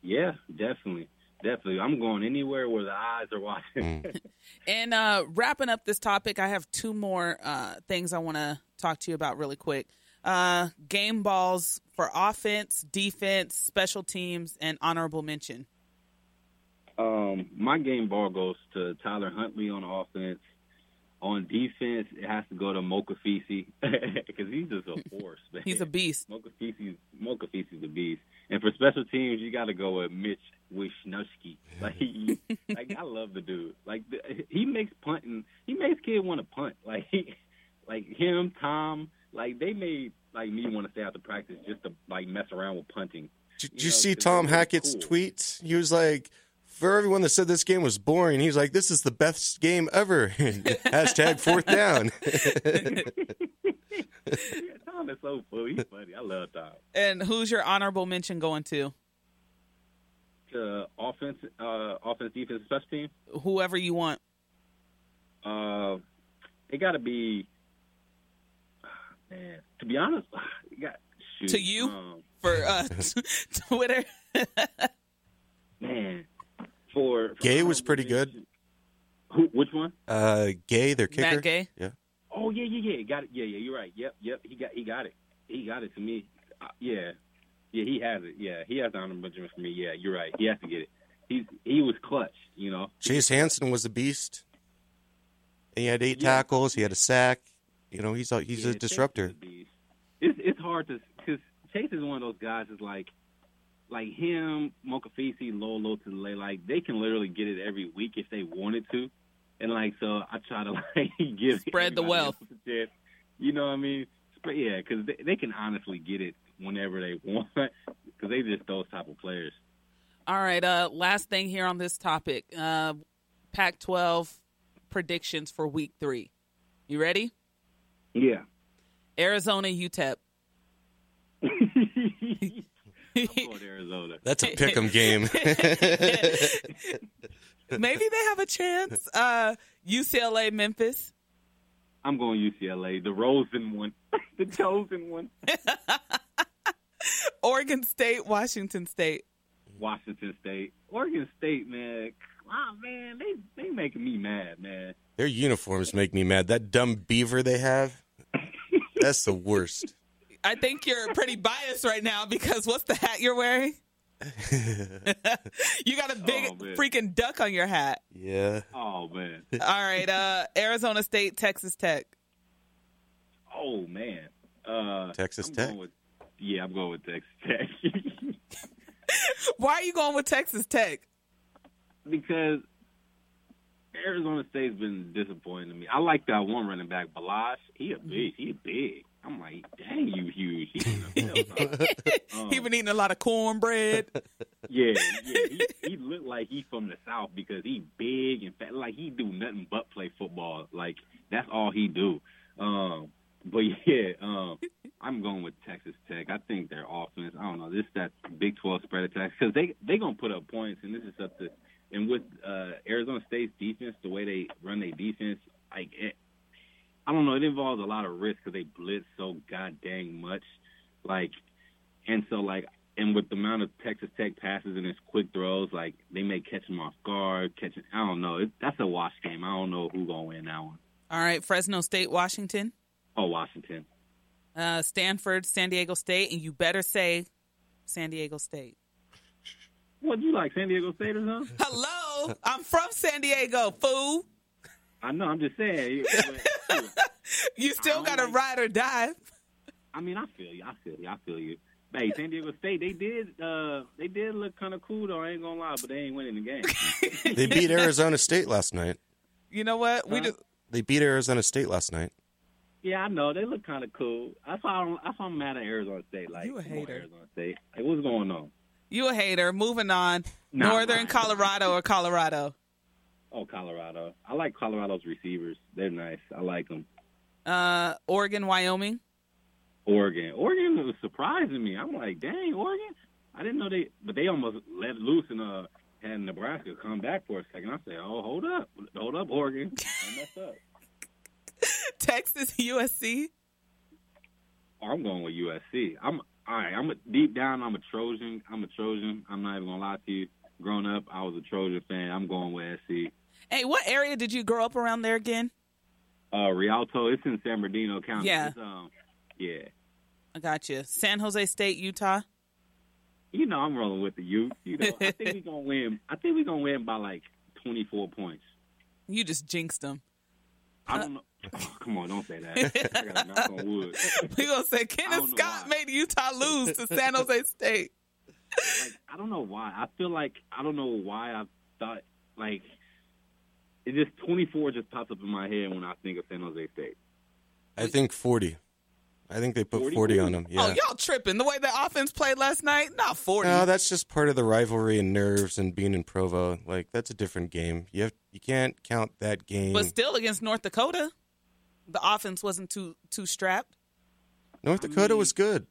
Yeah, definitely, definitely. I'm going anywhere where the eyes are watching. Mm. And uh, wrapping up this topic, I have two more uh, things I want to talk to you about really quick. Uh, game balls for offense, defense, special teams, and honorable mention. Um, my game ball goes to Tyler Huntley on offense. On defense, it has to go to Mokafisi because he's just a force, man. He's a beast. Mokafisi's Mokafisi's a beast. And for special teams, you got to go with Mitch Wishnowski. Like, he, like I love the dude. Like he makes punting. He makes kids want to punt. Like he, like him, Tom. Like they made like me want to stay out to practice just to like mess around with punting. Did you, you know, see Tom Hackett's cool. tweets? He was like, for everyone that said this game was boring, he's like, this is the best game ever. Hashtag fourth down. Tom is so funny. He's funny. I love Tom. And who's your honorable mention going to? Uh, offense, uh, offense, defense, special team. Whoever you want. Uh, it got to be, man, to be honest, you got, shoot, to you um, for uh, Twitter. Man. For, for Gay was pretty good. Who, which one? Uh, Gay, their kicker. Matt Gay. Yeah. Oh yeah, yeah, yeah. Got it. Yeah, yeah. You're right. Yep, yep. He got, he got it. He got it to me. Uh, yeah, yeah. He has it. Yeah, he has the honorable mention for me. Yeah, you're right. He has to get it. He he was clutch. You know. Chase Hansen was a beast. He had eight yeah. tackles. He had a sack. You know, he's a, he's yeah, a disruptor. A it's it's hard to because Chase is one of those guys that's like. Like him, Mokafisi, Lolo, Tulele, like they can literally get it every week if they wanted to, and like so, I try to like give spread the wealth. You know what I mean? Yeah, because they, they can honestly get it whenever they want because they just those type of players. All right, uh, last thing here on this topic: uh, Pac twelve predictions for Week Three. You ready? Yeah. Arizona, U T E P. I'm going to Arizona. That's a pick'em game. Maybe they have a chance. Uh, U C L A, Memphis. I'm going U C L A. The Rosen one. The chosen one. Oregon State, Washington State. Washington State. Oregon State, man. Wow, man. They, they making me mad, man. Their uniforms make me mad. That dumb beaver they have, that's the worst. I think you're pretty biased right now because what's the hat you're wearing? You got a big oh, freaking duck on your hat. Yeah. Oh, man. All right. Uh, Arizona State, Texas Tech. Oh, man. Uh, Texas I'm Tech? With, yeah, I'm going with Texas Tech. Why are you going with Texas Tech? Because Arizona State's been disappointing to me. I like that one running back, Balazs. He a big. He a big. I'm like, dang, you huge. He's um, he been eating a lot of cornbread. Yeah, yeah. He, he looked like he from the South because he big and fat. Like, he do nothing but play football. Like, that's all he do. Um, but, yeah, um, I'm going with Texas Tech. I think their offense, I don't know, this that Big twelve spread attack. Because they, they going to put up points, and this is up to – and with uh, Arizona State's defense, the way they run their defense, like, it, I don't know, it involves a lot of risk because they blitz so goddamn much. Like, and so, like – and with the amount of Texas Tech passes and its quick throws, like, they may catch them off guard. Catch them, I don't know. It, that's a wash game. I don't know who's going to win that one. All right, Fresno State, Washington. Oh, Washington. Uh, Stanford, San Diego State, and you better say San Diego State. What, you like San Diego State or something? Hello, I'm from San Diego, fool. I know, I'm just saying. But, you still got to like, ride or die. I mean, I feel you, I feel you, I feel you. Hey, San Diego State, they did uh, they did look kind of cool, though. I ain't going to lie, but they ain't winning the game. They beat Arizona State last night. You know what? We huh? do- They beat Arizona State last night. Yeah, I know. They look kind of cool. That's why I'm mad at Arizona State. Like, you a hater. Arizona State. Like, what's going on? You a hater. Moving on. Nah, Northern Colorado or Colorado? Oh, Colorado. I like Colorado's receivers. They're nice. I like them. Uh, Oregon, Wyoming? Oregon. Oregon was surprising me. I'm like, dang, Oregon? I didn't know they – but they almost let loose and uh, had Nebraska come back for a second. I said, oh, hold up. Hold up, Oregon. I messed up. Texas, U S C? Oh, I'm going with U S C. I'm all right, I'm a, deep down, I'm a Trojan. I'm a Trojan. I'm not even going to lie to you. Growing up, I was a Trojan fan. I'm going with S C. Hey, what area did you grow up around there again? Uh, Rialto. It's in San Bernardino County. Yeah. It's, um, yeah. I got you. San Jose State, Utah. You know I'm rolling with the Utes. You know, I think we're gonna win. I think we're gonna win by like twenty-four points. You just jinxed them. I don't know. Oh, come on, don't say that. I gotta knock on wood. We gonna say Kenneth Scott made Utah lose to San Jose State. Like, I don't know why. I feel like I don't know why I thought like it just twenty-four just pops up in my head when I think of San Jose State. I think forty. I think they put forty, forty on them. Yeah. Oh, y'all tripping. The way the offense played last night, not forty. No, that's just part of the rivalry and nerves and being in Provo. Like, that's a different game. You have, you can't count that game. But still against North Dakota, the offense wasn't too too strapped. North Dakota I mean, was good.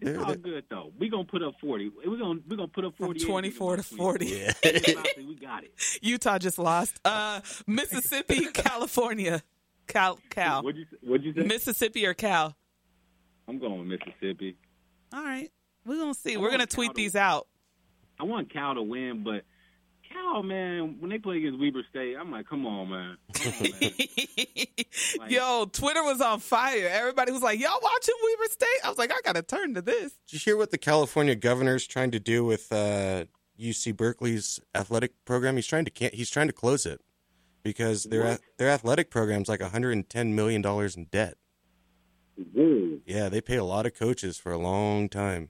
It's they're, all they're... good, though. We're going to put up forty. We're going we're gonna put up forty. From twenty-four to forty. Yeah. We got it. Utah just lost. Uh, Mississippi, California. Cal, Cal. What'd you, what'd you say? Mississippi or Cal? I'm going with Mississippi. All right. We're going to see. I We're going to tweet these out. I want Cal to win, but Cal, man, when they play against Weber State, I'm like, come on, man. Come on, man. Like, yo, Twitter was on fire. Everybody was like, y'all watching Weber State? I was like, I got to turn to this. Did you hear what the California governor's trying to do with uh, U C Berkeley's athletic program? He's trying to can't, he's trying to close it. Because their what? their athletic program's like one hundred ten million dollars in debt. Mm-hmm. Yeah, they pay a lot of coaches for a long time.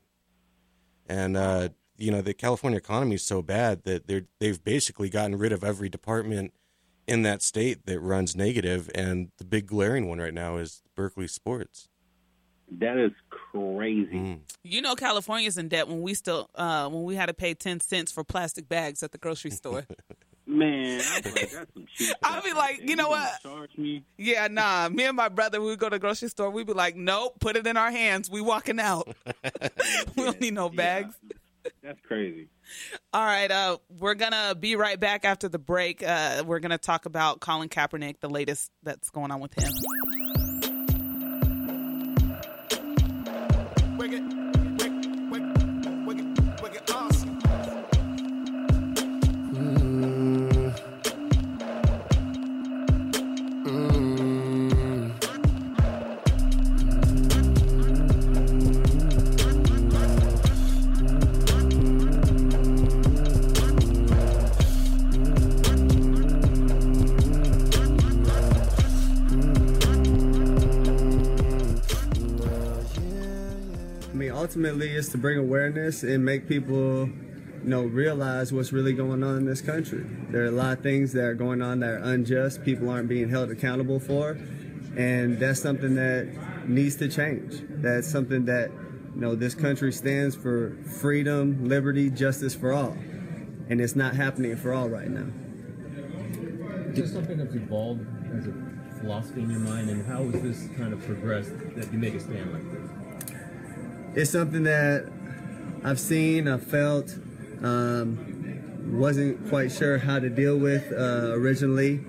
And, uh, you know, the California economy is so bad that they're, they've basically gotten rid of every department in that state that runs negative, and the big glaring one right now is Berkeley Sports. That is crazy. Mm. You know California's in debt when we still uh, when we had to pay ten cents for plastic bags at the grocery store. Man, I was like, that's some shit. I'll be like, you know what? Charge me? Yeah, nah. Me and my brother, we would go to the grocery store. We'd be like, nope, put it in our hands. We walking out. We don't need no bags. Yeah, that's crazy. All right, uh, we're going to be right back after the break. Uh, we're going to talk about Colin Kaepernick, the latest that's going on with him. Ultimately, is to bring awareness and make people, you know, realize what's really going on in this country. There are a lot of things that are going on that are unjust. People aren't being held accountable for, and that's something that needs to change. That's something that, you know, this country stands for: freedom, liberty, justice for all. and it's not happening for all right now. Is there something that's evolved as a philosophy in your mind, and how has this kind of progressed that you make a stand like this? It's something that I've seen, I've felt, um, wasn't quite sure how to deal with uh, originally,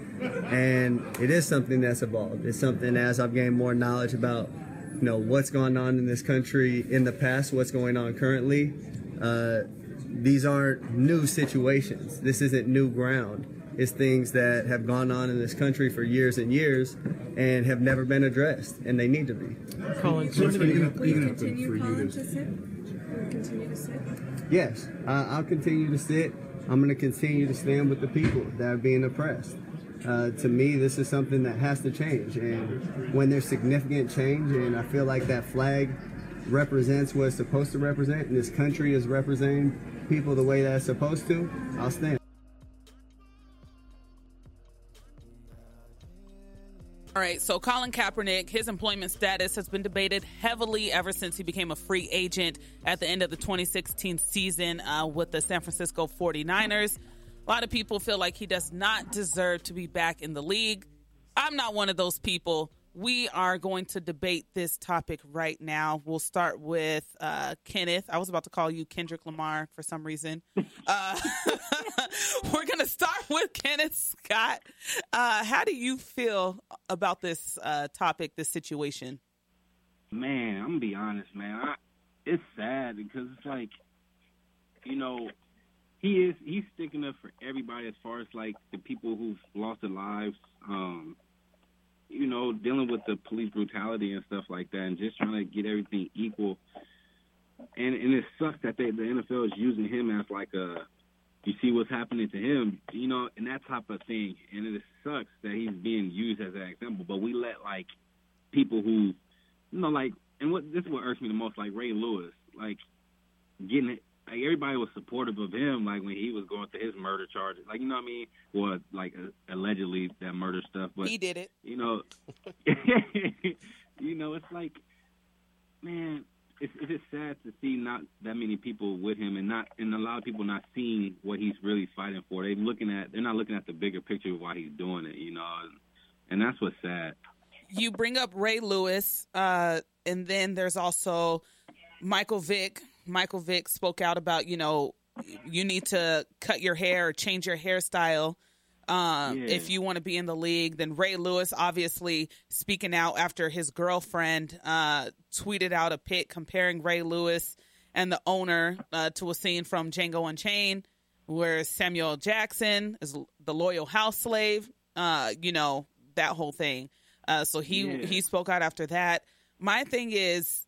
and it is something that's evolved. It's something as I've gained more knowledge about, you know, what's going on in this country in the past, what's going on currently. Uh, these aren't new situations. This isn't new ground. It's things that have gone on in this country for years and years and have never been addressed, and they need to be. Colin, so will you continue, Colin, to sit? Will you continue to sit? Yes, uh, I'll continue to sit. I'm going to continue to stand with the people that are being oppressed. Uh, to me, this is something that has to change, and when there's significant change, and I feel like that flag represents what it's supposed to represent, and this country is representing people the way that it's supposed to, I'll stand. All right, so Colin Kaepernick, his employment status has been debated heavily ever since he became a free agent at the end of the twenty sixteen season uh, with the San Francisco forty-niners. A lot of people feel like he does not deserve to be back in the league. I'm not one of those people. We are going to debate this topic right now. We'll start with uh, Kenneth. I was about to call you Kendrick Lamar for some reason. Uh, we're going to start with Kenneth Scott. Uh, how do you feel about this uh, topic, this situation? Man, I'm going to be honest, man. I, it's sad because it's like, you know, he is he's sticking up for everybody as far as, like, the people who've lost their lives, um, you know, dealing with the police brutality and stuff like that, and just trying to get everything equal. And and it sucks that they, the N F L is using him as like a, you see what's happening to him, you know, and that type of thing. And it sucks that he's being used as an example. But we let, like, people who, you know, like, and what this is what irks me the most, like Ray Lewis, like, getting it. Like, everybody was supportive of him, like, when he was going through his murder charges. Like, you know what I mean? Well, like, uh, allegedly, that murder stuff. But he did it. You know, you know, it's like, man, it's, it's just sad to see not that many people with him and not and a lot of people not seeing what he's really fighting for. They're looking at, they're not looking at the bigger picture of why he's doing it, you know, and, and that's what's sad. You bring up Ray Lewis, uh, and then there's also Michael Vick. Michael Vick spoke out about, you know, you need to cut your hair or change your hairstyle um, yeah. if you want to be in the league. Then Ray Lewis, obviously, speaking out after his girlfriend uh, tweeted out a pic comparing Ray Lewis and the owner uh, to a scene from Django Unchained, where Samuel Jackson is the loyal house slave, uh, you know, that whole thing. Uh, so he, yeah. he spoke out after that. My thing is,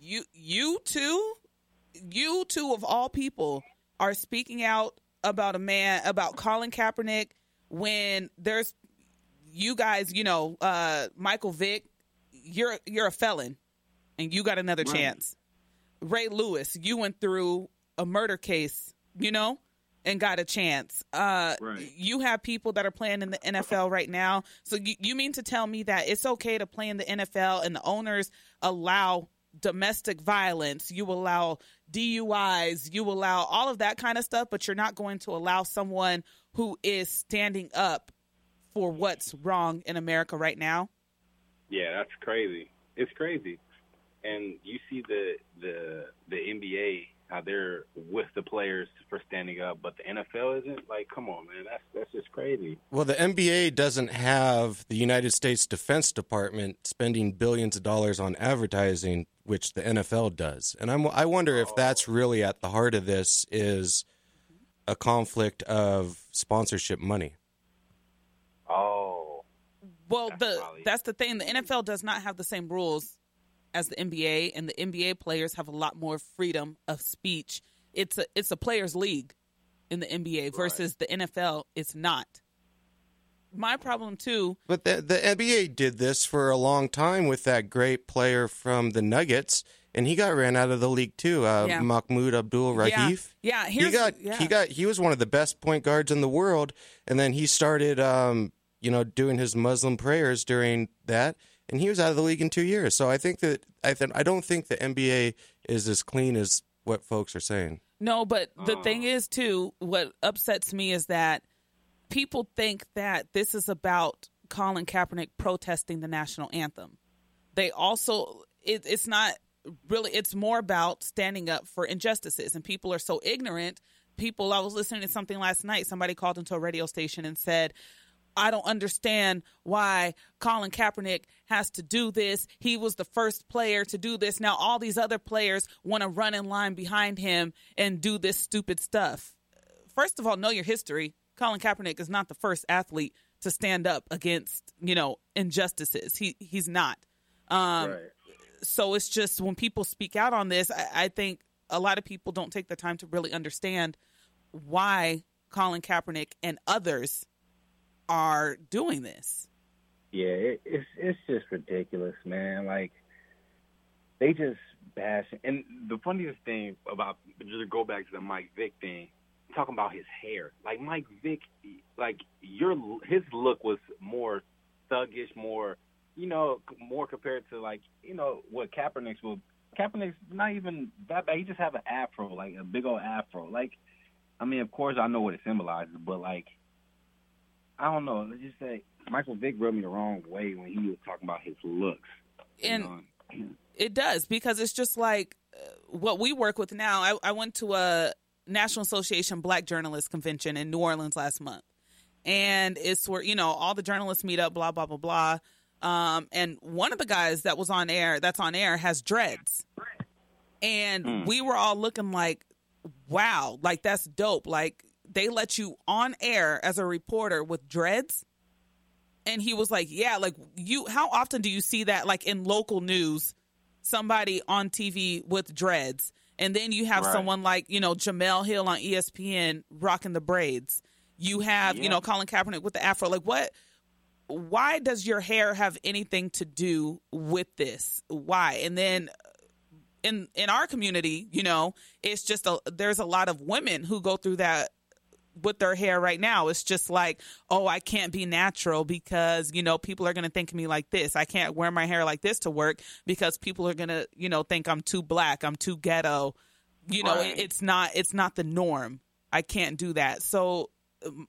you you too? You two, of all people, are speaking out about a man, about Colin Kaepernick, when there's you guys, you know, uh, Michael Vick, you're you're a felon, and you got another right. chance. Ray Lewis, you went through a murder case, you know, and got a chance. Uh, right. You have people that are playing in the N F L right now. So you, you mean to tell me that it's okay to play in the N F L and the owners allow domestic violence, you allow D U Is, you allow all of that kind of stuff, but you're not going to allow someone who is standing up for what's wrong in America right now? Yeah, that's crazy. It's crazy. And you see the the the N B A, how they're with the players for standing up, but the N F L isn't? Like, come on, man. That's, that's just crazy. Well, the N B A doesn't have the United States Defense Department spending billions of dollars on advertising, which the N F L does. And I'm, I wonder if that's really at the heart of this, is a conflict of sponsorship money. Oh. Well, that's, the, probably... that's the thing. The N F L does not have the same rules as the N B A, and the N B A players have a lot more freedom of speech. It's a it's a players' league in the N B A versus right. the N F L. It's not. My problem too. But the the N B A did this for a long time with that great player from the Nuggets, and he got ran out of the league too. Uh, yeah. Mahmoud Abdul-Rahif. Yeah, yeah he got yeah. he got he was one of the best point guards in the world, and then he started um, you know doing his Muslim prayers during that. And he was out of the league in two years. So I think that I th- I don't think the N B A is as clean as what folks are saying. No, but the uh, thing is, too, what upsets me is that people think that this is about Colin Kaepernick protesting the national anthem. They also, it, it's not really, it's more about standing up for injustices. And people are so ignorant. People, I was listening to something last night. Somebody called into a radio station and said, I don't understand why Colin Kaepernick has to do this. He was the first player to do this. Now all these other players want to run in line behind him and do this stupid stuff. First of all, know your history. Colin Kaepernick is not the first athlete to stand up against, you know, injustices. He he's not. Um, right. So it's just when people speak out on this, I, I think a lot of people don't take the time to really understand why Colin Kaepernick and others are doing this. Yeah, it, it's it's just ridiculous, man. Like, they just bash. And the funniest thing about, just to go back to the Mike Vick thing, I'm talking about his hair. Like, Mike Vick, like, your his look was more thuggish, more, you know, more compared to, like, you know, what Kaepernick's will. Kaepernick's not even that bad. He just have an afro, like, a big old afro. Like, I mean, of course, I know what it symbolizes, but, like, I don't know. Let's just say Michael Vick rubbed me the wrong way when he was talking about his looks. And you know? It does, because it's just like what we work with now. I, I went to a National Association Black Journalists Convention in New Orleans last month. And it's where, you know, all the journalists meet up, blah, blah, blah, blah. Um, and one of the guys that was on air, that's on air, has dreads. And mm. we were all looking like, wow, like that's dope. Like, they let you on air as a reporter with dreads. And he was like, yeah, like you, how often do you see that? Like in local news, somebody on T V with dreads. And then you have right. someone like, you know, Jamel Hill on E S P N rocking the braids. You have, yeah. you know, Colin Kaepernick with the afro. Like what, why does your hair have anything to do with this? Why? And then, in, in our community, you know, it's just a, there's a lot of women who go through that with their hair right now. It's just like, oh, I can't be natural because, you know, people are going to think of me like this. I can't wear my hair like this to work because people are going to, you know, think I'm too black. I'm too ghetto. You know, right. it's not, it's not the norm. I can't do that. So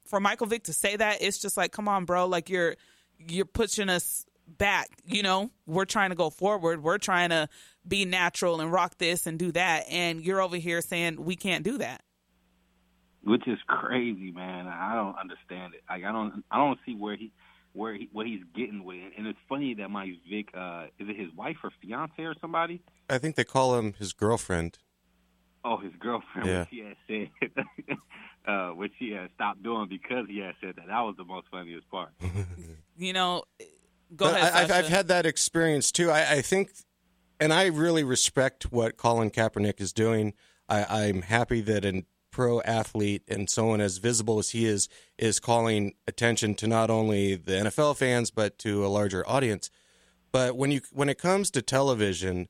for Michael Vick to say that, it's just like, come on, bro. Like you're, you're pushing us back. You know, we're trying to go forward. We're trying to be natural and rock this and do that. And you're over here saying we can't do that. Which is crazy, man. I don't understand it. Like I don't, I don't see where he, where he, what he's getting with it. And it's funny that Mike Vick, uh, is it his wife or fiance or somebody? I think they call him his girlfriend. Oh, his girlfriend. Yeah. Which he had said, uh, which he had stopped doing because he had said that. That was the most funniest part. You know, go but ahead. I, I've, I've had that experience too. I, I think, and I really respect what Colin Kaepernick is doing. I, I'm happy that in. pro athlete and someone as visible as he is is calling attention to not only the N F L fans but to a larger audience. But when you when it comes to television,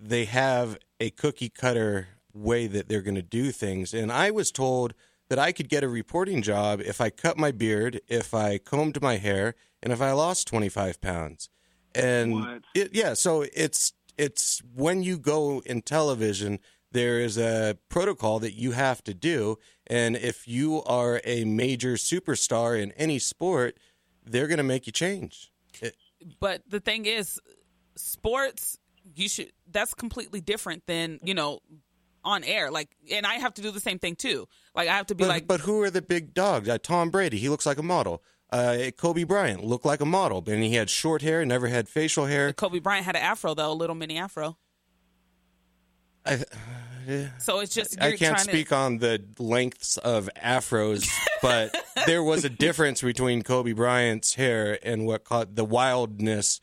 they have a cookie cutter way that they're going to do things. And I was told that I could get a reporting job if I cut my beard, if I combed my hair, and if I lost twenty-five pounds. And it, yeah, so it's it's when you go in television, there is a protocol that you have to do, and if you are a major superstar in any sport, they're going to make you change. It, but the thing is, sports, you should that's completely different than, you know, on air. Like, and I have to do the same thing too. Like, I have to be but, like, but who are the big dogs? Uh, Tom Brady, he looks like a model. Uh, Kobe Bryant looked like a model, but he had short hair, never had facial hair. Kobe Bryant had an afro though, a little mini afro. I, yeah. So it's just I can't speak to... on the lengths of afros, but there was a difference between Kobe Bryant's hair and what caught the wildness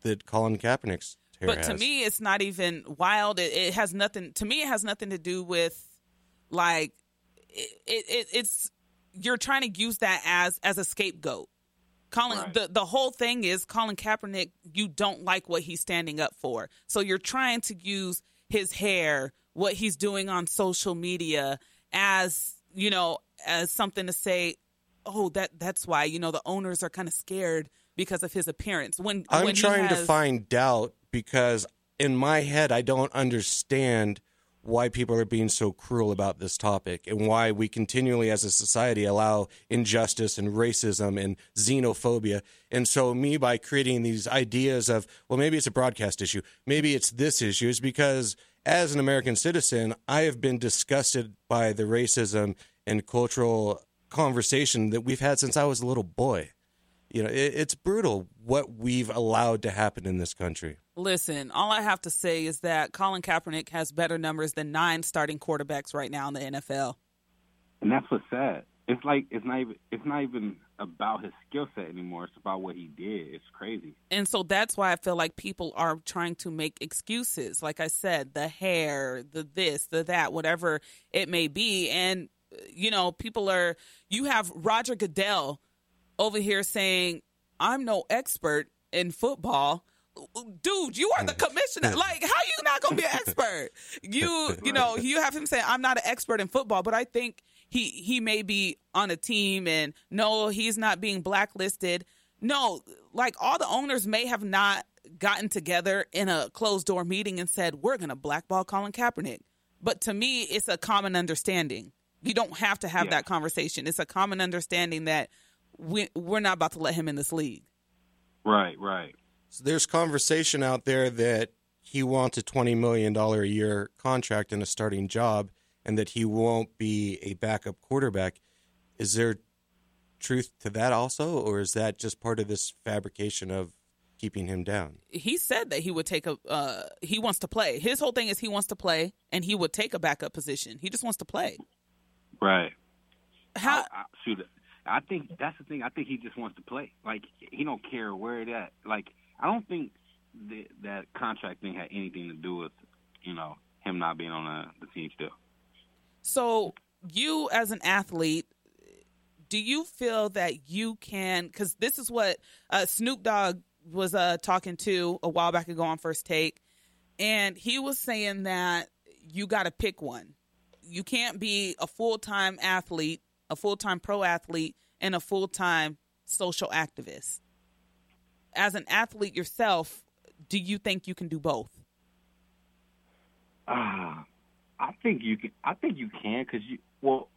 that Colin Kaepernick's hair But has. To me, it's not even wild. It, it has nothing. To me, it has nothing to do with like it. it it's you're trying to use that as as a scapegoat. Colin, right. the, the whole thing is Colin Kaepernick. You don't like what he's standing up for, so you're trying to use his hair, what he's doing on social media as, you know, as something to say, oh, that that's why, you know, the owners are kind of scared because of his appearance. When I'm when trying has... to find doubt because in my head, I don't understand why people are being so cruel about this topic and why we continually as a society allow injustice and racism and xenophobia. And so me, by creating these ideas of, well, maybe it's a broadcast issue, maybe it's this issue, is because as an American citizen, I have been disgusted by the racism and cultural conversation that we've had since I was a little boy. You know, it, it's brutal what we've allowed to happen in this country. Listen, all I have to say is that Colin Kaepernick has better numbers than nine starting quarterbacks right now in the N F L. And that's what's sad. It's like it's not even it's not even about his skill set anymore. It's about what he did. It's crazy. And so that's why I feel like people are trying to make excuses. Like I said, the hair, the this, the that, whatever it may be. And, you know, people are you have Roger Goodell over here saying, I'm no expert in football. Dude, you are the commissioner. Like, how you not going to be an expert? You you know, you have him saying, I'm not an expert in football, but I think he, he may be on a team and no, he's not being blacklisted. No, like all the owners may have not gotten together in a closed door meeting and said, we're going to blackball Colin Kaepernick. But to me, it's a common understanding. You don't have to have yeah. that conversation. It's a common understanding that We, we're not about to let him in this league. Right, right. So there's conversation out there that he wants a twenty million dollars a year contract and a starting job and that he won't be a backup quarterback. Is there truth to that also, or is that just part of this fabrication of keeping him down? He said that he would take a uh, – he wants to play. His whole thing is he wants to play, and he would take a backup position. He just wants to play. Right. How? I, I, shoot it. I think that's the thing. I think he just wants to play. Like, he don't care where it at. Like, I don't think the, that contract thing had anything to do with, you know, him not being on the, the team still. So you as an athlete, do you feel that you can – because this is what uh, Snoop Dogg was uh, talking to a while back ago on First Take, and he was saying that you got to pick one. You can't be a full-time athlete, a full-time pro athlete, and a full-time social activist. As an athlete yourself, do you think you can do both? Uh, I think you can. I think you can because you. Well,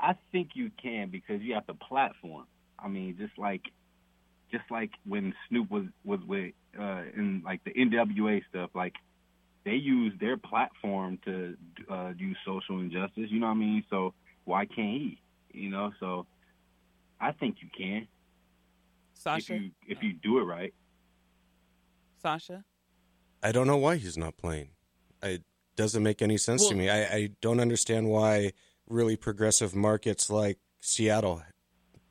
I think you can because you have the platform. I mean, just like, just like when Snoop was was with uh, in like the N W A stuff, like they use their platform to uh, do social injustice. You know what I mean? So why can't he? You know, so I think you can. Sasha? If you, if you do it right. Sasha? I don't know why he's not playing. It doesn't make any sense well, to me. I, I don't understand why really progressive markets like Seattle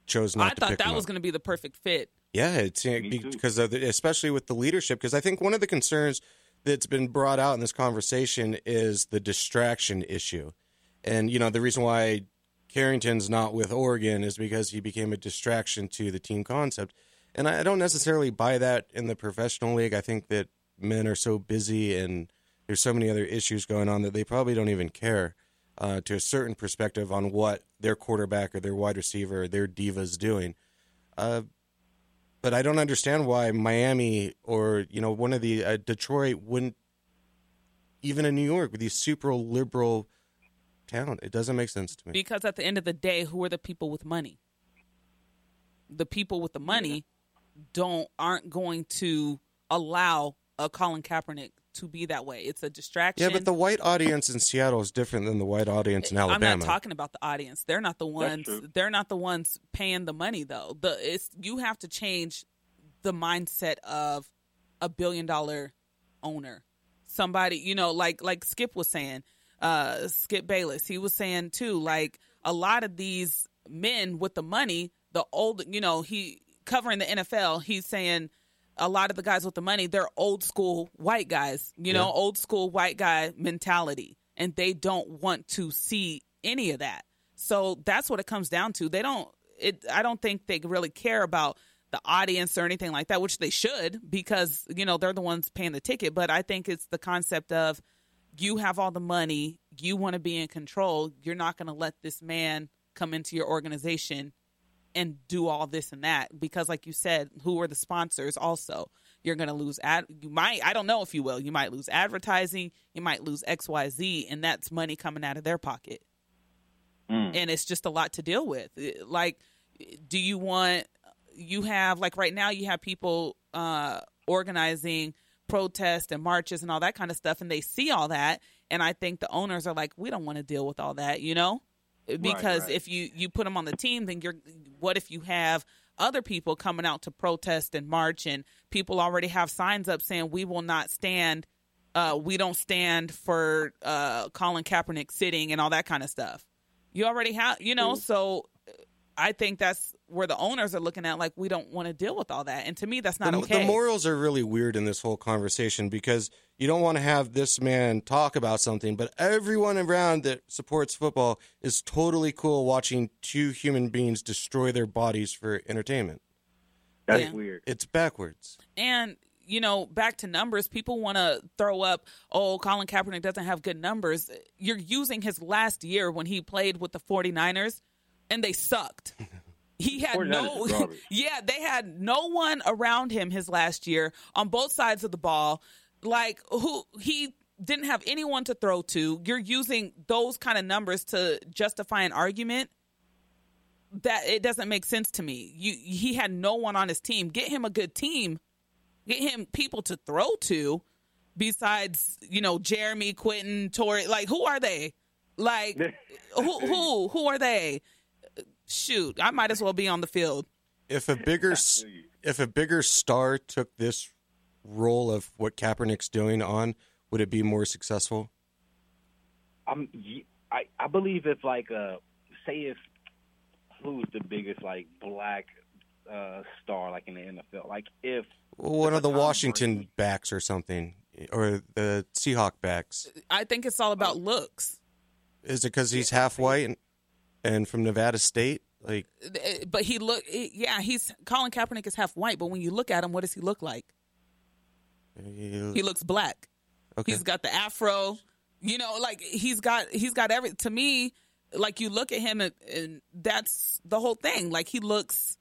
chose not I to pick him I thought that was going to be the perfect fit. Yeah, it's because of the, especially with the leadership, because I think one of the concerns that's been brought out in this conversation is the distraction issue. And, you know, the reason why Carrington's not with Oregon is because he became a distraction to the team concept. And I don't necessarily buy that in the professional league. I think that men are so busy and there's so many other issues going on that they probably don't even care uh, to a certain perspective on what their quarterback or their wide receiver or their diva's doing. Uh, but I don't understand why Miami or, you know, one of the uh, Detroit wouldn't, even in New York, with these super liberal town. It doesn't make sense to me. Because at the end of the day, who are the people with money? The people with the money don't aren't going to allow a Colin Kaepernick to be that way. It's a distraction. Yeah, but the white audience in Seattle is different than the white audience in Alabama. I'm not talking about the audience. They're not the ones they're not the ones paying the money though. The it's you have to change the mindset of a billion dollar owner. Somebody, you know, like like Skip was saying, Uh, Skip Bayless, he was saying too, like a lot of these men with the money, the old, you know, he covering the N F L, he's saying a lot of the guys with the money, they're old school white guys, you yeah. know, old school white guy mentality, and they don't want to see any of that. So that's what it comes down to. They don't, it, I don't think they really care about the audience or anything like that, which they should because, you know, they're the ones paying the ticket. But I think it's the concept of, you have all the money, you want to be in control, you're not going to let this man come into your organization and do all this and that, because like you said, who are the sponsors also? You're going to lose ad. You might, I don't know if you will, you might lose advertising, you might lose X Y Z, and that's money coming out of their pocket. Mm. And it's just a lot to deal with. Like, do you want, you have, like right now you have people uh, organizing protests and marches and all that kind of stuff, and they see all that. And I think the owners are like, we don't want to deal with all that, you know, because right, right. if you, you put them on the team, then you're, what if you have other people coming out to protest and march, and people already have signs up saying we will not stand, uh, we don't stand for uh, Colin Kaepernick sitting and all that kind of stuff. You already have, you know, mm-hmm. so I think that's where the owners are looking at, like, we don't want to deal with all that. And to me, that's not the, okay. The morals are really weird in this whole conversation, because you don't want to have this man talk about something, but everyone around that supports football is totally cool watching two human beings destroy their bodies for entertainment. That's yeah. weird. It's backwards. And, you know, back to numbers, people want to throw up, oh, Colin Kaepernick doesn't have good numbers. You're using his last year when he played with the forty-niners, and they sucked. He had no, yeah, they had no one around him his last year on both sides of the ball. Like, who, he didn't have anyone to throw to. You're using those kind of numbers to justify an argument that it doesn't make sense to me. You, he had no one on his team. Get him a good team. Get him people to throw to besides, you know, Jeremy, Quentin, Torrey. Like, who are they? Like, who, who, who are they? Shoot, I might as well be on the field. If a bigger, if a bigger star took this role of what Kaepernick's doing on, would it be more successful? Um, I I believe if like uh, say if who's the biggest like black uh, star like in the N F L, like if one of the Washington backs or something, or the Seahawk backs. I think it's all about looks. Is it because he's half white and? And from Nevada State, like, but he look, yeah, he's Colin Kaepernick is half white, but when you look at him, what does he look like? He, look, he looks black. Okay. He's got the afro, you know, like he's got he's got every. To me, like you look at him, and, and that's the whole thing. Like he looks,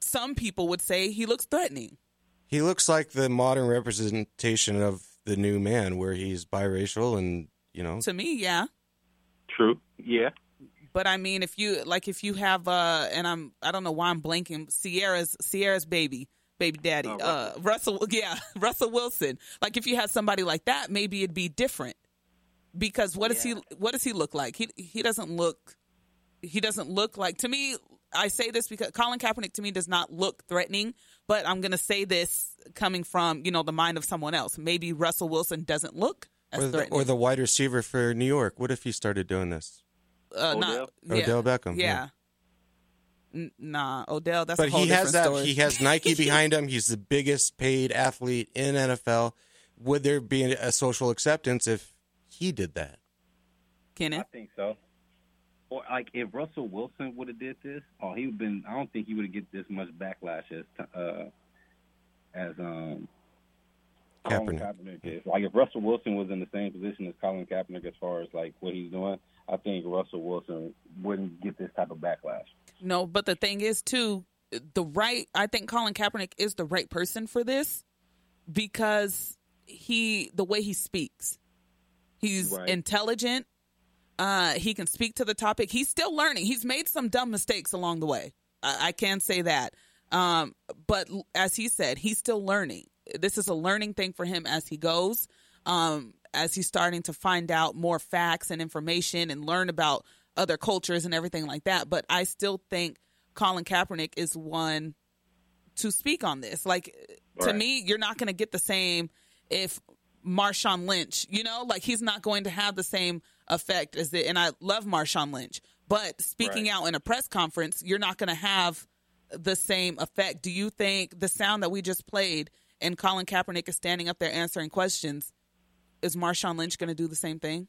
some people would say he looks threatening. He looks like the modern representation of the new man, where he's biracial, and you know, to me, yeah, true, yeah. But I mean, if you like, if you have, uh, and I'm, I don't know why I'm blanking. Sierra's, Sierra's baby, baby daddy, oh, uh, Russell, yeah, Russell Wilson. Like, if you had somebody like that, maybe it'd be different. Because what does yeah. he, what does he look like? He, he doesn't look, he doesn't look like. To me, I say this because Colin Kaepernick to me does not look threatening. But I'm gonna say this coming from, you know, the mind of someone else. Maybe Russell Wilson doesn't look as or the, threatening. Or the wide receiver for New York. What if he started doing this? Uh, Odell? Not, yeah. Odell Beckham. Yeah. yeah. Nah, Odell, that's but a whole he has different that, story. He has Nike behind him. He's the biggest paid athlete in N F L. Would there be a social acceptance if he did that? Kenneth? I think so. Or like if Russell Wilson would have did this, oh, he would been. I don't think he would have get this much backlash as uh, as um, Colin Kaepernick did. Like if Russell Wilson was in the same position as Colin Kaepernick as far as like what he's doing, I think Russell Wilson wouldn't get this type of backlash. No, but the thing is, too, the right, I think Colin Kaepernick is the right person for this because he, the way he speaks, he's right. intelligent. Uh, he can speak to the topic. He's still learning. He's made some dumb mistakes along the way. I, I can say that. Um, but as he said, he's still learning. This is a learning thing for him as he goes. Um, as he's starting to find out more facts and information and learn about other cultures and everything like that. But I still think Colin Kaepernick is one to speak on this. Like, right. to me, you're not going to get the same if Marshawn Lynch, you know, like he's not going to have the same effect as it. And I love Marshawn Lynch, but speaking right. out in a press conference, you're not going to have the same effect. Do you think the sound that we just played and Colin Kaepernick is standing up there answering questions, is Marshawn Lynch going to do the same thing?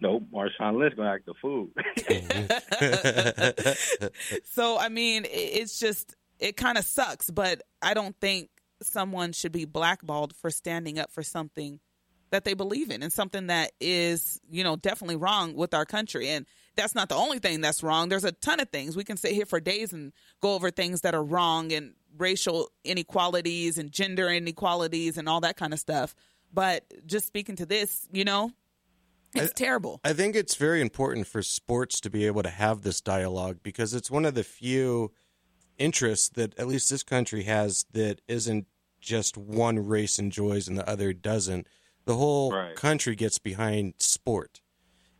Nope, Marshawn Lynch going to act the fool. So, I mean, it's just, it kind of sucks, but I don't think someone should be blackballed for standing up for something that they believe in and something that is, you know, definitely wrong with our country. And that's not the only thing that's wrong. There's a ton of things. We can sit here for days and go over things that are wrong and racial inequalities and gender inequalities and all that kind of stuff. But just speaking to this, you know, it's I, terrible. I think it's very important for sports to be able to have this dialogue because it's one of the few interests that at least this country has that isn't just one race enjoys and the other doesn't. The whole right. country gets behind sport.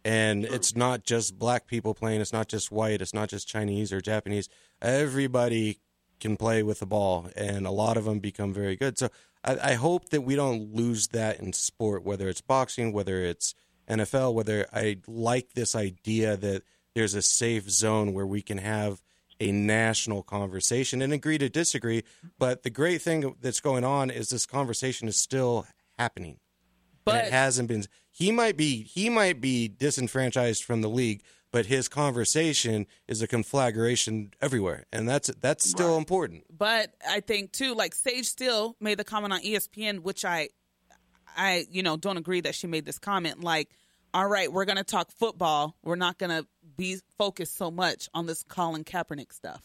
And True. It's not just black people playing. It's not just white. It's not just Chinese or Japanese. Everybody can play with the ball, and a lot of them become very good. So I, I hope that we don't lose that in sport, whether it's boxing, whether it's N F L, whether I like this idea that there's a safe zone where we can have a national conversation and agree to disagree. But the great thing that's going on is this conversation is still happening. But and it hasn't been. He might be he might be disenfranchised from the league, but his conversation is a conflagration everywhere, and that's that's still right. important. But I think too, like Sage Steele made the comment on E S P N, which I, I you know don't agree that she made this comment. Like, all right, we're gonna talk football. We're not gonna be focused so much on this Colin Kaepernick stuff.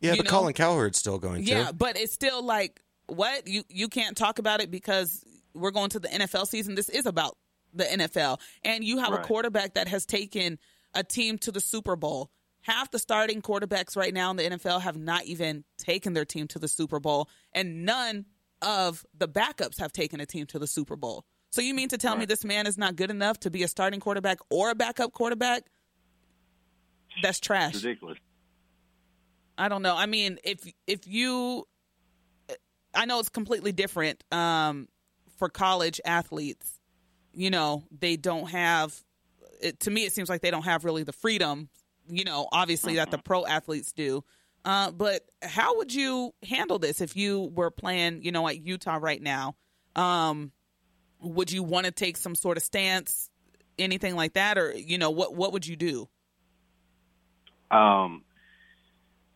Yeah, you but know? Colin Cowherd's still going. Yeah, too. But it's still like what you you can't talk about it because. We're going to the N F L season. This is about the N F L. And you have right. a quarterback that has taken a team to the Super Bowl. Half the starting quarterbacks right now in the N F L have not even taken their team to the Super Bowl. And none of the backups have taken a team to the Super Bowl. So you mean to tell right. me this man is not good enough to be a starting quarterback or a backup quarterback? That's trash. Ridiculous. I don't know. I mean, if if you – I know it's completely different um, – for college athletes, you know, they don't have, it, to me, it seems like they don't have really the freedom, you know, obviously that the pro athletes do. Uh, but how would you handle this if you were playing, you know, at Utah right now? Um, would you want to take some sort of stance, anything like that? Or, you know, what, what would you do? Um,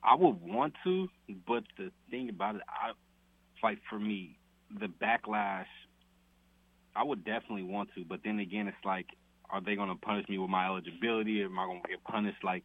I would want to, but the thing about it, I like for me, the backlash, I would definitely want to, but then again, it's like, are they going to punish me with my eligibility? Am I going to get punished? Like,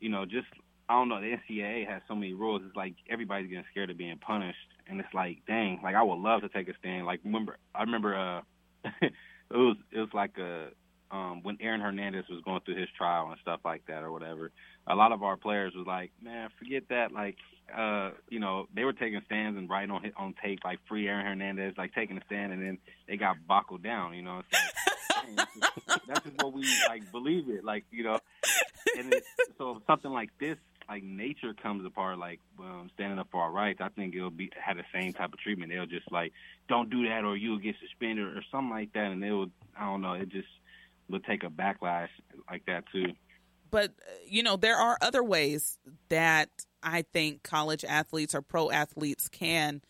you know, just, I don't know. The N C double A has so many rules. It's like everybody's getting scared of being punished. And it's like, dang, like I would love to take a stand. Like, remember, I remember uh, it was it was like a, um, when Aaron Hernandez was going through his trial and stuff like that or whatever, a lot of our players was like, man, forget that. Like, Uh, you know, they were taking stands and writing on hit, on tape, like free Aaron Hernandez, like taking a stand, and then they got buckled down, you know. So, that's just what we, like, believe it, like, you know. And it, so something like this, like, nature comes apart, like, um, standing up for our rights, I think it'll be have the same type of treatment. They'll just, like, don't do that or you'll get suspended or something like that, and they'll, I don't know, it just will take a backlash like that, too. But, you know, there are other ways that I think college athletes or pro athletes can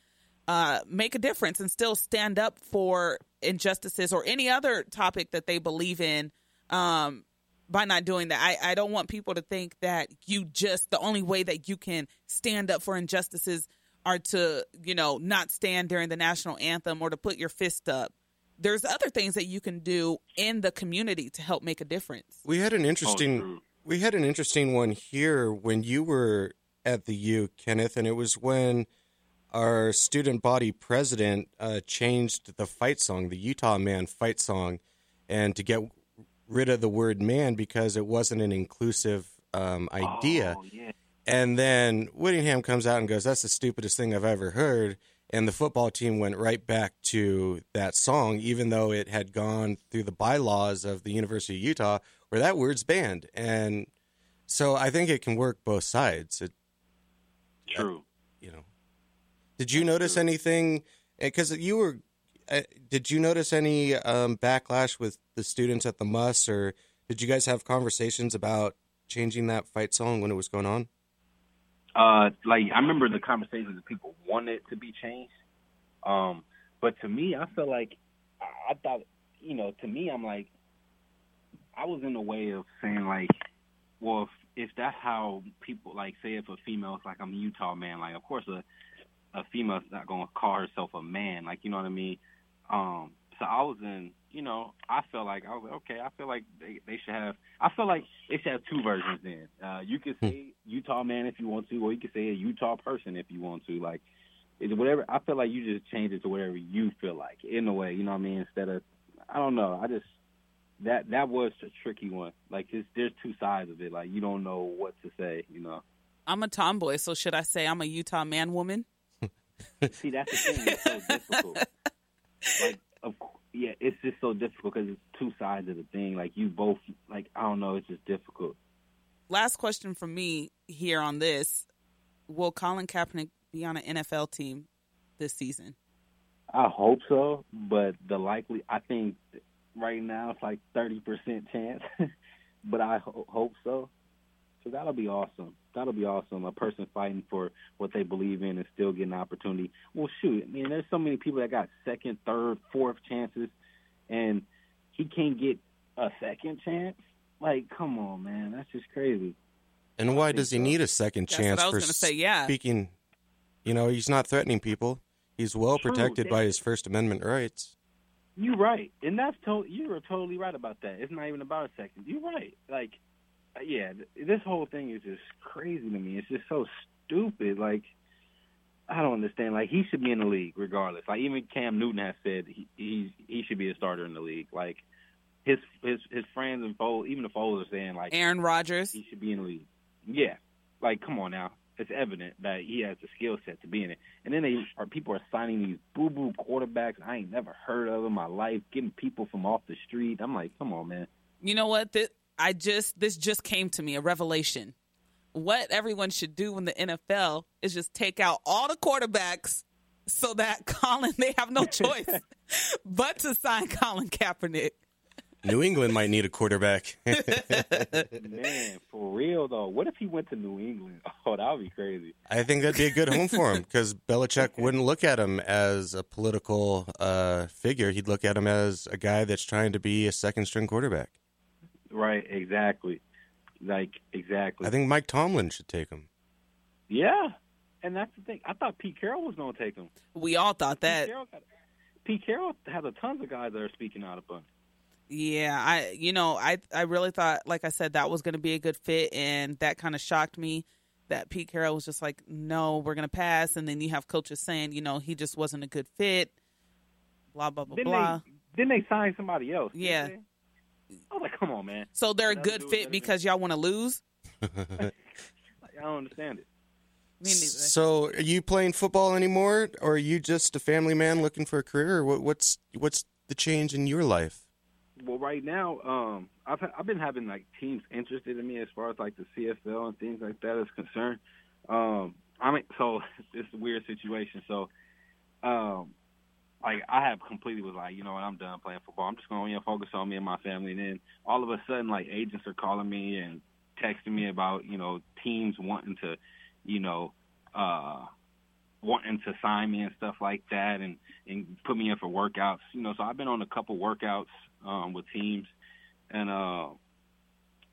uh, make a difference and still stand up for injustices or any other topic that they believe in um, by not doing that. I, I don't want people to think that you just, the only way that you can stand up for injustices are to, you know, not stand during the national anthem or to put your fist up. There's other things that you can do in the community to help make a difference. We had an interesting, we had an interesting one here when you were at the U, Kenneth, and it was when our student body president uh, changed the fight song, the Utah Man fight song, and to get rid of the word man because it wasn't an inclusive um, idea. Oh, yeah. And then Whittingham comes out and goes, that's the stupidest thing I've ever heard. And the football team went right back to that song, even though it had gone through the bylaws of the University of Utah, where that word's banned. And so I think it can work both sides. It, True. That, you know, did you That's notice true. anything? Because you were, uh, did you notice any um, backlash with the students at the M U S, or did you guys have conversations about changing that fight song when it was going on? Uh, like, I remember the conversations that people wanted to be changed. Um, but to me, I feel like I, I thought, you know, to me, I'm like, I was in the way of saying, like, well, if, if that's how people, like, say if a female, it's like, I'm a Utah man, like, of course, a, a female's not going to call herself a man, like, you know what I mean? Um, So I was in, you know, I felt like, I was like, okay, I feel like they, they should have, I feel like they should have two versions then. Uh, you can say Utah man if you want to, or you can say a Utah person if you want to. Like, it's whatever. I feel like you just change it to whatever you feel like, in a way, you know what I mean? Instead of, I don't know, I just, that that was a tricky one. Like, there's two sides of it. Like, you don't know what to say, you know. I'm a tomboy, so should I say I'm a Utah man woman? See, that's the thing. It's so difficult. Like, of, yeah, it's just so difficult because it's two sides of the thing. Like, you both, like, I don't know, it's just difficult. Last question from me here on this. Will Colin Kaepernick be on an N F L team this season? I hope so, but the likely, I think right now it's like thirty percent chance, but I ho- hope so. So that'll be awesome. That'll be awesome. A person fighting for what they believe in and still getting an opportunity. Well, shoot, I mean, there's so many people that got second, third, fourth chances, and he can't get a second chance? Like, come on, man. That's just crazy. And why does he so. need a second That's chance what I was for say, yeah. speaking? You know, he's not threatening people. He's well True, protected by his First Amendment rights. You're right. And that's to- you're totally right about that. It's not even about a second. You're right. Like, yeah, this whole thing is just crazy to me. It's just so stupid. Like, I don't understand. Like, he should be in the league regardless. Like, even Cam Newton has said he he, he should be a starter in the league. Like, his his, his friends and foes, even the foes are saying, like, Aaron Rodgers, he should be in the league. Yeah. Like, come on now. It's evident that he has the skill set to be in it. And then they are people are signing these boo-boo quarterbacks I ain't never heard of in my life, getting people from off the street. I'm like, come on, man. You know what? This- I just, this just came to me, a revelation. What everyone should do in the N F L is just take out all the quarterbacks so that Colin, they have no choice but to sign Colin Kaepernick. New England might need a quarterback. Man, for real, though. What if he went to New England? Oh, that would be crazy. I think that'd be a good home for him because Belichick wouldn't look at him as a political uh, figure. He'd look at him as a guy that's trying to be a second-string quarterback. Right, exactly. Like, exactly. I think Mike Tomlin should take him. Yeah, and that's the thing. I thought Pete Carroll was going to take him. We all thought that. Pete Carroll, got, Pete Carroll has a tons of guys that are speaking out about him. Yeah, I, you know, I, I really thought, like I said, that was going to be a good fit, and that kind of shocked me that Pete Carroll was just like, no, we're going to pass, and then you have coaches saying, you know, he just wasn't a good fit, blah, blah, blah, didn't blah. They, didn't they sign somebody else? Yeah. I was like, come on, man. So they're a good fit because y'all want to lose? I don't understand it. So are you playing football anymore, or are you just a family man looking for a career? Or what's what's the change in your life? Well, right now, um, I've I've been having, like, teams interested in me as far as, like, the C F L and things like that is concerned. Um, I mean, so it's a weird situation. So, um like, I have completely was like, you know what, I'm done playing football. I'm just going to, you know, focus on me and my family. And then all of a sudden, like, agents are calling me and texting me about, you know, teams wanting to, you know, uh, wanting to sign me and stuff like that and, and put me in for workouts. You know, so I've been on a couple workouts um, with teams. And uh,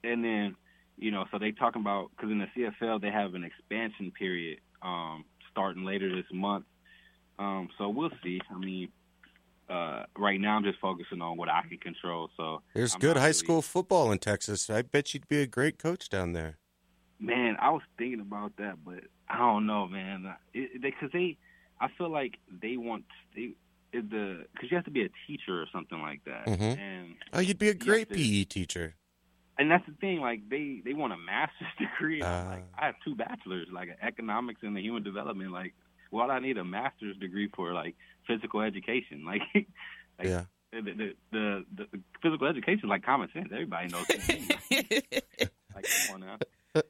and then, you know, so they talking about – because in the C F L they have an expansion period um, starting later this month. Um, so we'll see. I mean, uh, right now I'm just focusing on what I can control. So there's I'm good high really... school football in Texas. I bet you'd be a great coach down there. Man, I was thinking about that, but I don't know, man. Because they, they, I feel like they want they it, the because you have to be a teacher or something like that. Mm-hmm. And oh, you'd be a great you P E teacher. And that's the thing, like, they, they want a master's degree. Uh... Like, I have two bachelors, like economics and the human development, like. Well, I need a master's degree for, like, physical education. Like, like yeah. the, the, the, the physical education, like, common sense. Everybody knows. Like, come on now.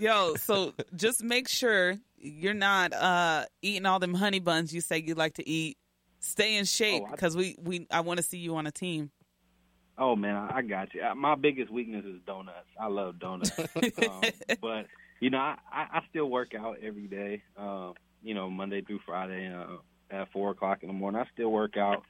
Yo, so just make sure you're not uh, eating all them honey buns you say you like to eat. Stay in shape because oh, we, we I want to see you on a team. Oh, man, I, I got you. I, my biggest weakness is donuts. I love donuts. um, but, you know, I, I, I still work out every day. Um you know, Monday through Friday uh, at four o'clock in the morning. I still work out.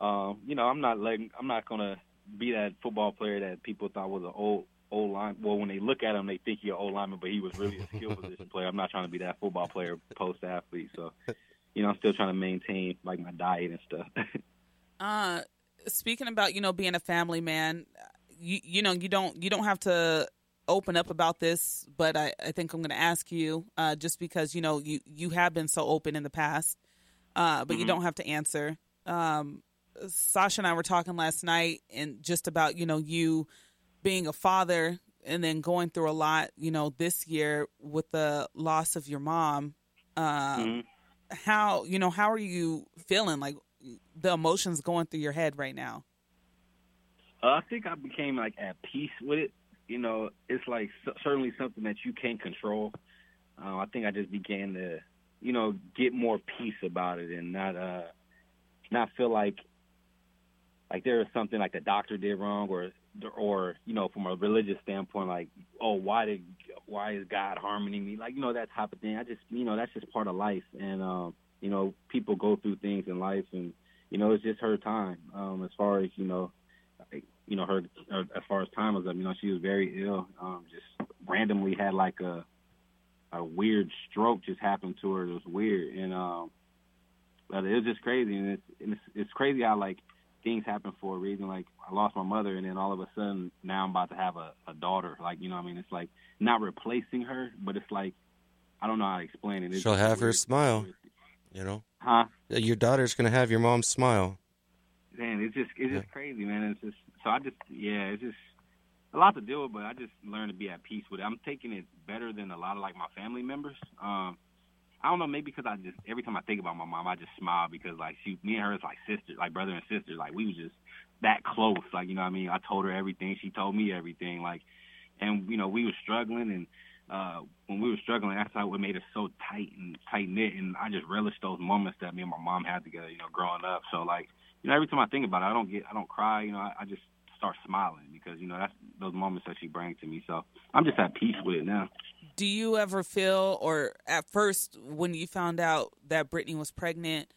Um, you know, I'm not letting, I'm not going to be that football player that people thought was an old, old lineman. Well, when they look at him, they think he's an old lineman, but he was really a skill position player. I'm not trying to be that football player post-athlete. So, you know, I'm still trying to maintain, like, my diet and stuff. Uh, speaking about, you know, being a family man, you, you know, you don't you don't have to open up about this, but I, I think I'm going to ask you uh, just because, you know, you, you have been so open in the past, uh, but mm-hmm. you don't have to answer. Um, Sasha and I were talking last night and just about, you know, you being a father and then going through a lot, you know, this year with the loss of your mom. Um, mm-hmm. How, you know, how are you feeling? Like the emotions going through your head right now? Uh, I think I became like at peace with it. You know, it's like certainly something that you can't control. Uh, I think I just began to, you know, get more peace about it and not uh, not feel like like there is something like the doctor did wrong or or you know from a religious standpoint like oh why did why is God harming me, like, you know, that type of thing. I just, you know, that's just part of life, and um, you know, people go through things in life, and you know, it's just her time um, as far as you know. Like, you know, her, her as far as time was up, you know, she was very ill, um, just randomly had like a a weird stroke just happened to her. It was weird. And um, but it was just crazy. And it's, it's, it's crazy how like things happen for a reason. Like I lost my mother and then all of a sudden now I'm about to have a, a daughter. Like, you know what I mean? It's like not replacing her, but it's like, I don't know how to explain it. It's She'll have weird. Her smile, you know? Huh? Your daughter's going to have your mom's smile. Man, it's just it's just yeah. crazy, man. It's just so I just yeah, it's just a lot to deal with, but I just learned to be at peace with it. I'm taking it better than a lot of like my family members. Um, I don't know, maybe because I just every time I think about my mom, I just smile because like she, me and her is like sisters, like brother and sister. Like we was just that close, like, you know what I mean? I told her everything, she told me everything, like, and you know we were struggling and. Uh, when we were struggling, that's how it made us so tight and tight knit, and I just relished those moments that me and my mom had together, you know, growing up. So like, you know, every time I think about it, I don't get, I don't cry, you know, I, I just start smiling because, you know, that's those moments that she brings to me. So I'm just at peace with it now. Do you ever feel, or at first when you found out that Brittany was pregnant,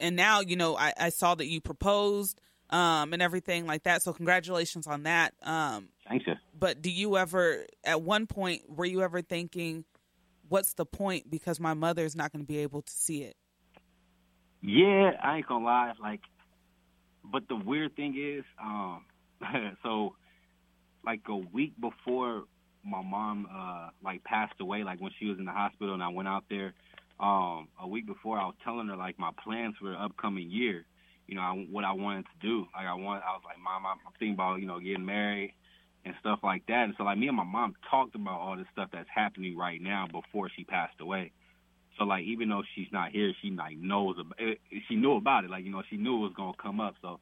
and now you know, I, I saw that you proposed um, and everything like that. So congratulations on that. Um, Thank you. But do you ever, at one point, were you ever thinking, what's the point? Because my mother's not going to be able to see it. Yeah, I ain't going to lie. Like, but the weird thing is, um, so, like, a week before my mom, uh, like, passed away, like, when she was in the hospital and I went out there, um, a week before, I was telling her, like, my plans for the upcoming year, you know, I, what I wanted to do. Like, I want, I was like, Mom, I'm thinking about, you know, getting married and stuff like that. And so, like, me and my mom talked about all this stuff that's happening right now before she passed away. So, like, even though she's not here, she, like, knows about it. She knew about it. Like, you know, she knew it was going to come up. So,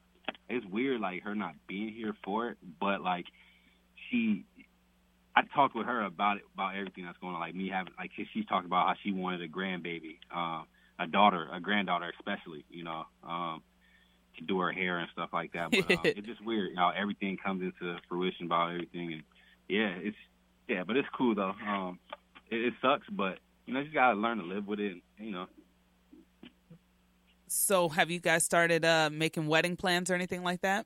it's weird, like, her not being here for it. But, like, she – I talked with her about it, about everything that's going on. Like, me having – like, she, she's talking about how she wanted a grandbaby, uh, a daughter, a granddaughter especially, you know, um, to do her hair and stuff like that. But um, it's just weird how everything comes into fruition about everything. And yeah, it's yeah, but it's cool though. Um, it, it sucks, but you know, you just gotta learn to live with it. And, you know. So, have you guys started uh, making wedding plans or anything like that?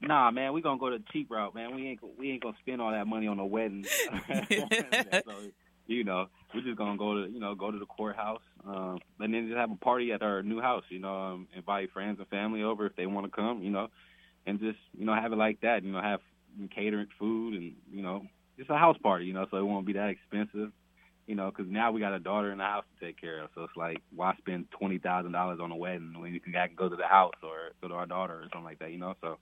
Nah, man, we gonna go the cheap route, man. We ain't we ain't gonna spend all that money on a wedding. So, you know, we're just gonna go to you know go to the courthouse, um, and then just have a party at our new house. You know, um, invite friends and family over if they want to come. You know, and just you know have it like that. You know, have catering food and you know just a house party. You know, so it won't be that expensive. You know, because now we got a daughter in the house to take care of. So it's like, why spend twenty thousand dollars on a wedding when you can go to the house or go to our daughter or something like that? You know, so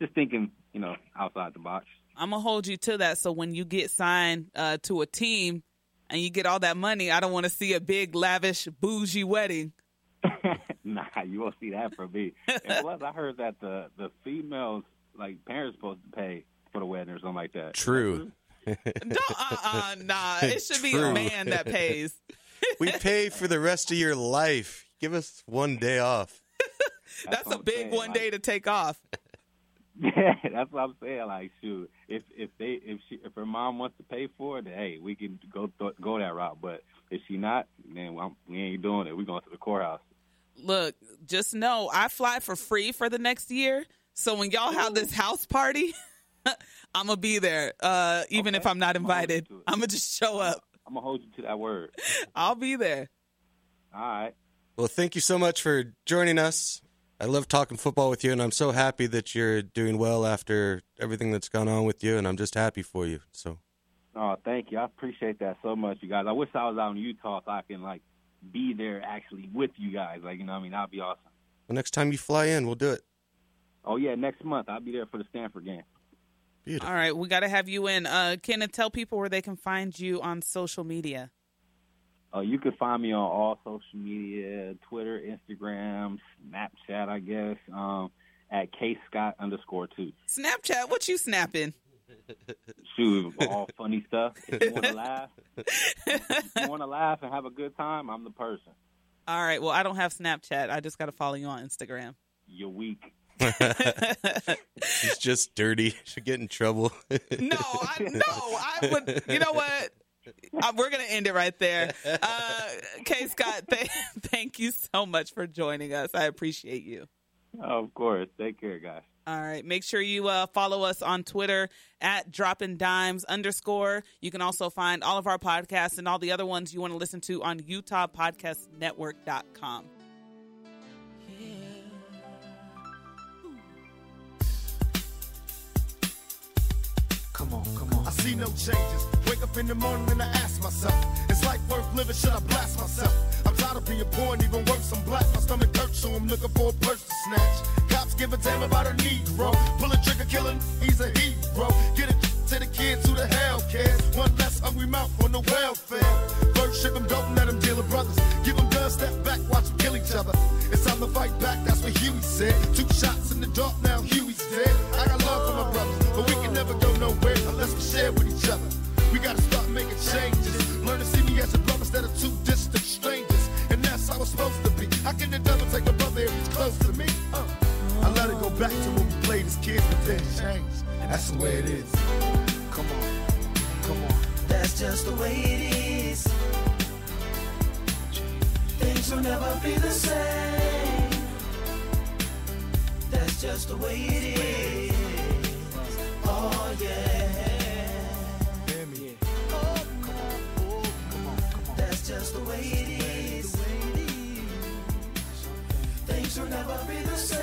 just thinking, you know, outside the box. I'm gonna hold you to that. So when you get signed uh, to a team. And you get all that money, I don't want to see a big, lavish, bougie wedding. Nah, you won't see that from me. And plus, I heard that the, the females, like, parents supposed to pay for the wedding or something like that. True. No, uh-uh, nah. It should True. Be a man that pays. We pay for the rest of your life. Give us one day off. That's, that's a big saying, one like, day to take off. Yeah, that's what I'm saying. Like, shoot, if if they if she if her mom wants to pay for it, then, hey, we can go th- go that route. But if she not, then well, we ain't doing it. We going to the courthouse. Look, just know I fly for free for the next year. So when y'all have this house party, I'm gonna be there, uh, even okay. if I'm not invited. I'm gonna just show up. I'm gonna hold you to that word. I'll be there. All right. Well, thank you so much for joining us. I love talking football with you, and I'm so happy that you're doing well after everything that's gone on with you, and I'm just happy for you. So, oh, thank you. I appreciate that so much, you guys. I wish I was out in Utah so I can, like, be there actually with you guys. Like, you know what I mean? That would be awesome. Well, next time you fly in, we'll do it. Oh, yeah, next month. I'll be there for the Stanford game. Beautiful. All right, we got to have you in. Uh, Kenneth, tell people where they can find you on social media. Uh, you can find me on all social media, Twitter, Instagram, Snapchat, I guess, um, at kscott underscore two. Snapchat, what you snapping? Shoot, all funny stuff. If you want to laugh, if you want to laugh and have a good time, I'm the person. All right. Well, I don't have Snapchat. I just got to follow you on Instagram. You're weak. He's just dirty. Should get in trouble. no, I, no, I would. You know what? I, we're going to end it right there. Uh, K. Scott, th- thank you so much for joining us. I appreciate you. Oh, of course. Take care, guys. All right. Make sure you uh, follow us on Twitter at dropping dimes underscore. You can also find all of our podcasts and all the other ones you want to listen to on Utah Podcast Network dot com. Come on, come on. I see no changes. Wake up in the morning and I ask myself, is life worth living? Should I blast myself? I'm tired of being poor and even worse, I'm black. My stomach hurts, so I'm looking for a purse to snatch. Cops give a damn about a Negro. Pull a trigger, kill him, he's a hero. Get it to the kids who the hell cares. One less hungry mouth on the welfare. First ship them, don't let them deal with brothers. Give them guns, step back, watch them kill each other. It's time to fight back, that's what Huey said. Two shots in the dark, now Huey's dead. I got love for my brothers, but we can never go nowhere unless we share with each other. We gotta start making changes. Learn to see me as a brother instead of two distant strangers. And that's how it's supposed to be. How can the devil take a brother if he's close to me? Uh, I let it go back to when we played as kids, but then change. That's the way it is. Come on, come on. That's just the way it is. Things will never be the same. That's just the way it is. Oh yeah. That's the way it is. Things will never be the same.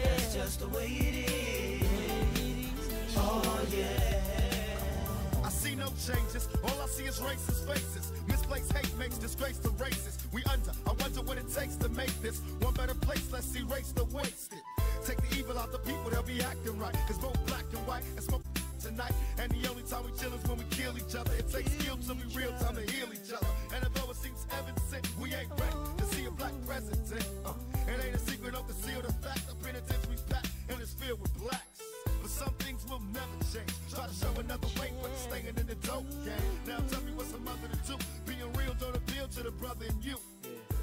That's just the way it is. Oh yeah. I see no changes. All I see is racist faces. Misplaced hate makes disgrace to races. We under. I wonder what it takes to make this one better place. Let's erase the wasted. Take the evil out the people. They'll be acting right. It's both black and white. It's both tonight, and the only time we chill is when we kill each other. It takes skill to be real time to heal each other. And although it seems evident, we ain't ready to see a black president. Uh, it ain't a secret, don't conceal the fact. The penitentiary's packed, and it's filled with blacks. But some things will never change. Try to show another way, but it's staying in the dope game. Now tell me what's a mother to do. Being real don't appeal to the brother in you.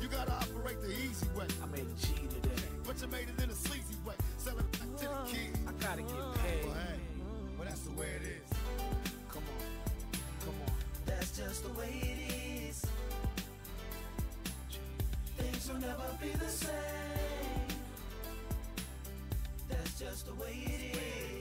You gotta operate the easy way. I made a G today, but you made it in a sleazy way. Selling it back to the kids. I gotta get paid. Well, hey. Well, that's the way it is. Come on, come on. That's just the way it is. Things will never be the same. That's just the way it is.